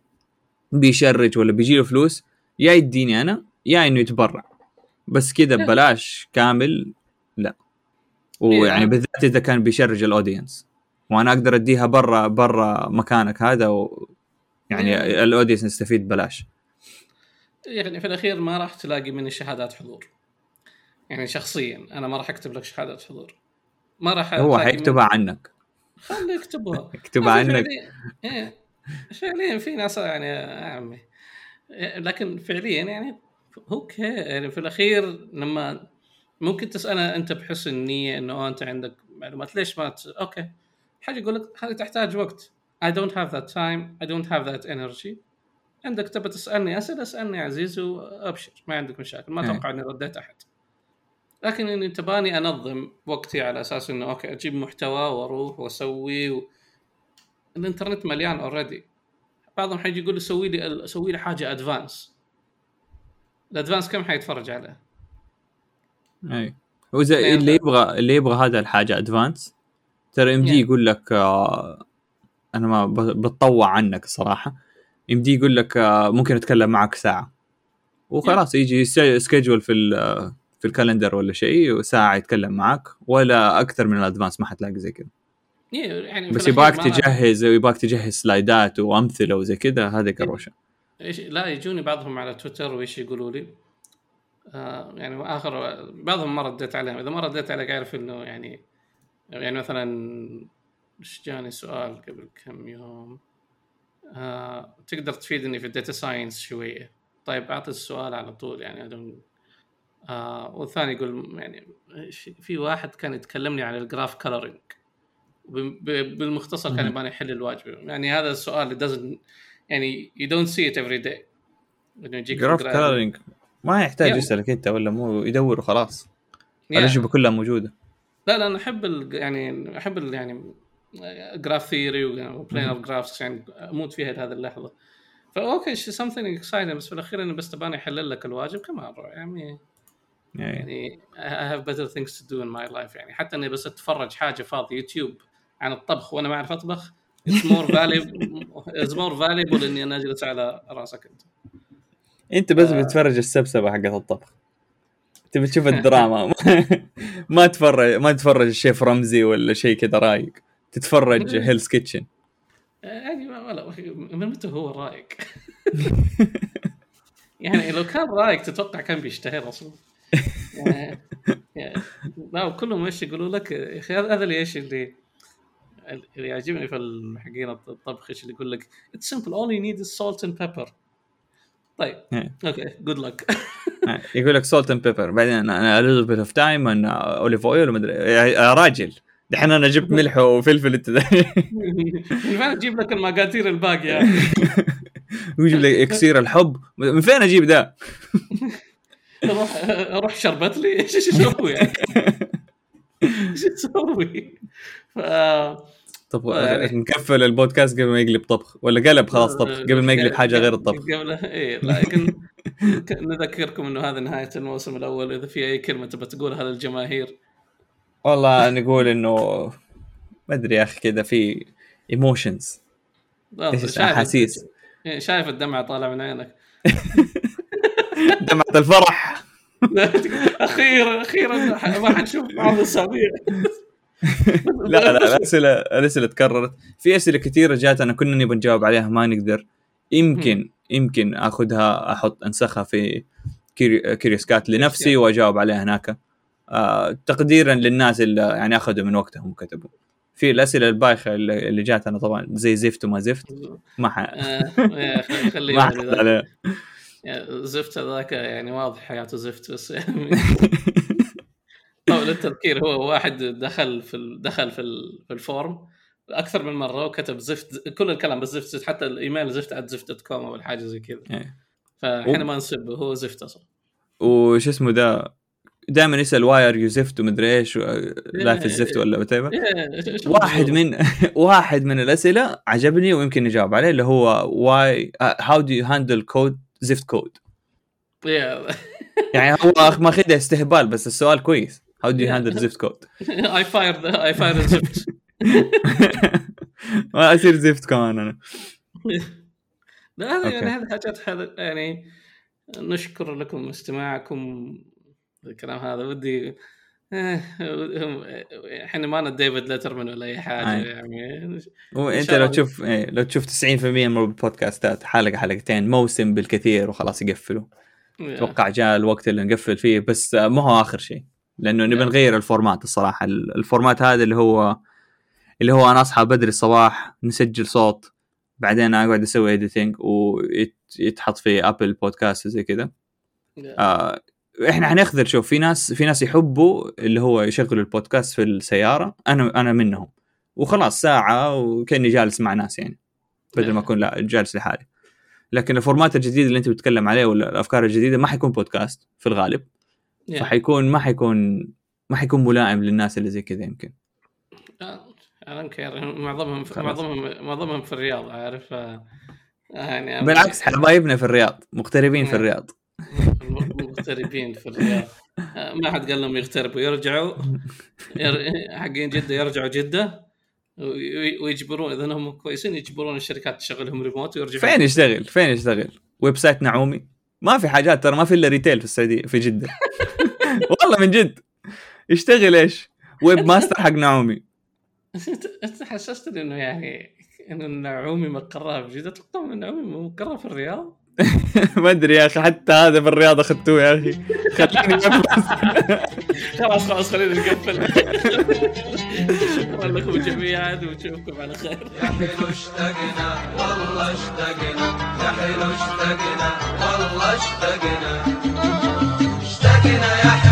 بيشرج ولا بيجيله فلوس يا يديني انا يا انه يتبرع بس كذا ببلاش كامل لا ويعني بالذات اذا كان بيشرج الاودينس وانا اقدر اديها برا مكانك هذا يعني الاودينس يستفيد بلاش يعني في الاخير ما راح تلاقي مني شهادات حضور يعني شخصيا انا ما راح اكتب لك شهادات حضور ما راح هو حيكتبها عنك خليه يكتبها اكتبها عنك فعليا في ناس يعني يا عمي لكن فعليا يعني اوكي يعني في الاخير لما ممكن تسأله انت بحسن نية انه انت عندك معلومات ليش ما اوكي حاجه يقول لك هذه تحتاج وقت I don't have that time I don't have that energy عندك تبى تسألني اسألني يا عزيز وابشر ما عندك مشاكل ما اتوقع اني رديت احد لكن إن أنت باني أنظم وقتي على أساس إنه أوكي أجيب محتوى وأروح وأسوي الإنترنت مليان أوردي بعضهم حيجي يقول سوي لي حاجة أدفانس الأدفانس كم حيتفرج عليه أي وإذا اللي يبغى هذا الحاجة أدفانس ترى إمدي يقول لك أنا ما بتطوع عنك الصراحة إمدي يقول لك ممكن أتكلم معك ساعة وخلاص يجي سكيجول في الكالندر ولا شيء وساعة يتكلم معك ولا أكثر من الأدفانس ما حتلاقي زي كده يعني بس يباك تجهز سلايدات وأمثلة وزي كده هذه كروشة لا يجوني بعضهم على تويتر وإيش يقولوا لي يعني آخر بعضهم ما رديت عليهم إذا ما رديت عليك أعرف إنه يعني مثلا جاني سؤال قبل كم يوم تقدر تفيدني في الداتا ساينس شوية طيب أعطي السؤال على طول يعني والثاني يقول يعني في واحد كان يتكلمني عن الجراف كلرينج بالمختصر كان يبغاني احل الواجبه يعني هذا السؤال doesn't يعني you don't see it every day جراف كلرينج ما يحتاج يسألك انت ولا مو يدور وخلاص الأجوبة كلها موجوده لا انا احب يعني جراف ثيوري وبلينر جرافس يعني اموت فيها هذه اللحظه فاوكي something exciting بس في الاخير انا بس تبغاني احلل لك الواجب كمان يعني يعني I have better things to do in my life يعني حتى أني بس أتفرج حاجة فاضي يوتيوب عن الطبخ وأنا ما أعرف أطبخ it's more valuable إني أنا أجلس على رأسك أنت بس بتفرج السبسبة حقت الطبخ أنت بتشوف الدراما ما تفرج الشيف رمزي ولا شيء كده رايق تتفرج هيلز كيتشن يعني ولا من متى هو رايق يعني لو كان رايق تتوقع كان بيشتهر أصلاً يعني كلهم ايش يقولوا لك يا اخي هذا اللي يعجبني في المحقين الطبخ ايش اللي يقول لك it's simple all you need is salt and pepper طيب اوكي good luck يقول لك salt and pepper بعدين انا a little bit of time and olive oil يا راجل دحين انا جبت ملح وفلفل انت من فين اجيب لك المقادير الباقيه؟ ويجيب لي اكسير الحب، من فين اجيب ده؟ اروح شربت لي ايش اسوي يعني؟ ايش اسوي؟ طب نكفل البودكاست قبل ما يقلب طبخ، ولا قلب خلاص طبخ قبل ما يقلب حاجه غير الطبخ قبل. ايه لكن نذكركم انه هذا نهايه الموسم الاول. اذا في اي كلمه تبى تقولها للجماهير؟ والله نقول انه ما ادري يا اخي كذا في ايموشنز، احاسيس، شايف الدمعه طالع من عينك، دمعه الفرح. اخيرا ما حنشوف بعض الاسابيع. لا الأسئلة تكررت، في أسئلة كثيرة جاتنا كنا نبغى نجاوب عليها ما نقدر. يمكن أخذها أنسخها في كيريوسكات لنفسي وأجاوب عليها هناك، تقديرا للناس اللي يعني أخذوا من وقتهم وكتبوا. في الأسئلة البايخة اللي جاتنا طبعا زي زفت وما زفت، ما زفت هذاك يعني واضح حياته زفت بس للتذكير. هو واحد دخل في الفورم اكثر من مره وكتب زفت، كل الكلام بالزفت، حتى الايميل زفت@زفت.com او الحاجه زي كذا. فاحنا ما نسب، هو زفت اصلا. وش اسمه ده دائما يسال واير يوزفت ومدري ايش لا في الزفت ولا متابع. واحد من الاسئله عجبني ويمكن نجاوب عليه، اللي هو واي هاو دو يو هاندل كود زفت كود. يعني هو ما خدها استهبال بس السؤال كويس. How do you handle Zwift code? I fired Zwift. ما أصير زفت كمان أنا. لا يعني هذا حاجات يعني نشكر لكم استماعكم الكلام هذا. ودي إحنا ما ند ديفيد لاترمان ولا أي حاجة يعني. وأنت لو تشوف 90% من البودكاستات حلقة حلقتين موسم بالكثير وخلاص يقفلوا. توقع جاء الوقت اللي نقفل فيه، بس ما هو آخر شيء. لأنه نبي نغير الفورمات الصراحة. الفورمات هذا اللي هو أنا أصحى بدري الصباح نسجل صوت، بعدين أقعد أسوي editing ويتحط في أبل بودكاست وزي كذا. إحنا هناخذ، شوف في ناس يحبوا اللي هو يشغلوا البودكاست في السيارة، أنا منهم، وخلاص ساعة وكأني جالس مع ناس يعني بدل ما أكون لا جالس لحالي. لكن الفورمات الجديد اللي أنت بتتكلم عليه ولا الأفكار الجديدة ما حيكون بودكاست في الغالب. ما حيكون ملائم للناس اللي زي كذا. يمكن انا كير معظمهم في الرياض، عارف يعني. بالعكس حبايبنا في الرياض مغتربين في الرياض مغتربين في الرياض. ما حد قال لهم يغتربوا، يرجعوا حقين جدة، يرجعوا جدة ويجبرون اذا هم كويسين يجبرون الشركات تشغلهم ريموت ويرجعوا. فين يشتغل ويب سايت نعومي؟ ما في حاجات ترى، ما في الا ريتيل في السعوديه في جده. والله من جد يشتغل ايش؟ ويب ماستر حق نعومي. تحسست انه يعني انه نعومي مقرها في جده، تقوم نعومي مقرها في الرياض. ما ادري يا اخي، حتى هذا في الرياض اخذتوه يا اخي. خليني اقفل خلاص خليني اقفل. والله لكم جميعا ونشوفكم على خير. نحن اشتقنا والله اشتقنا، نحن اشتقنا والله اشتقنا، اشتقنا يا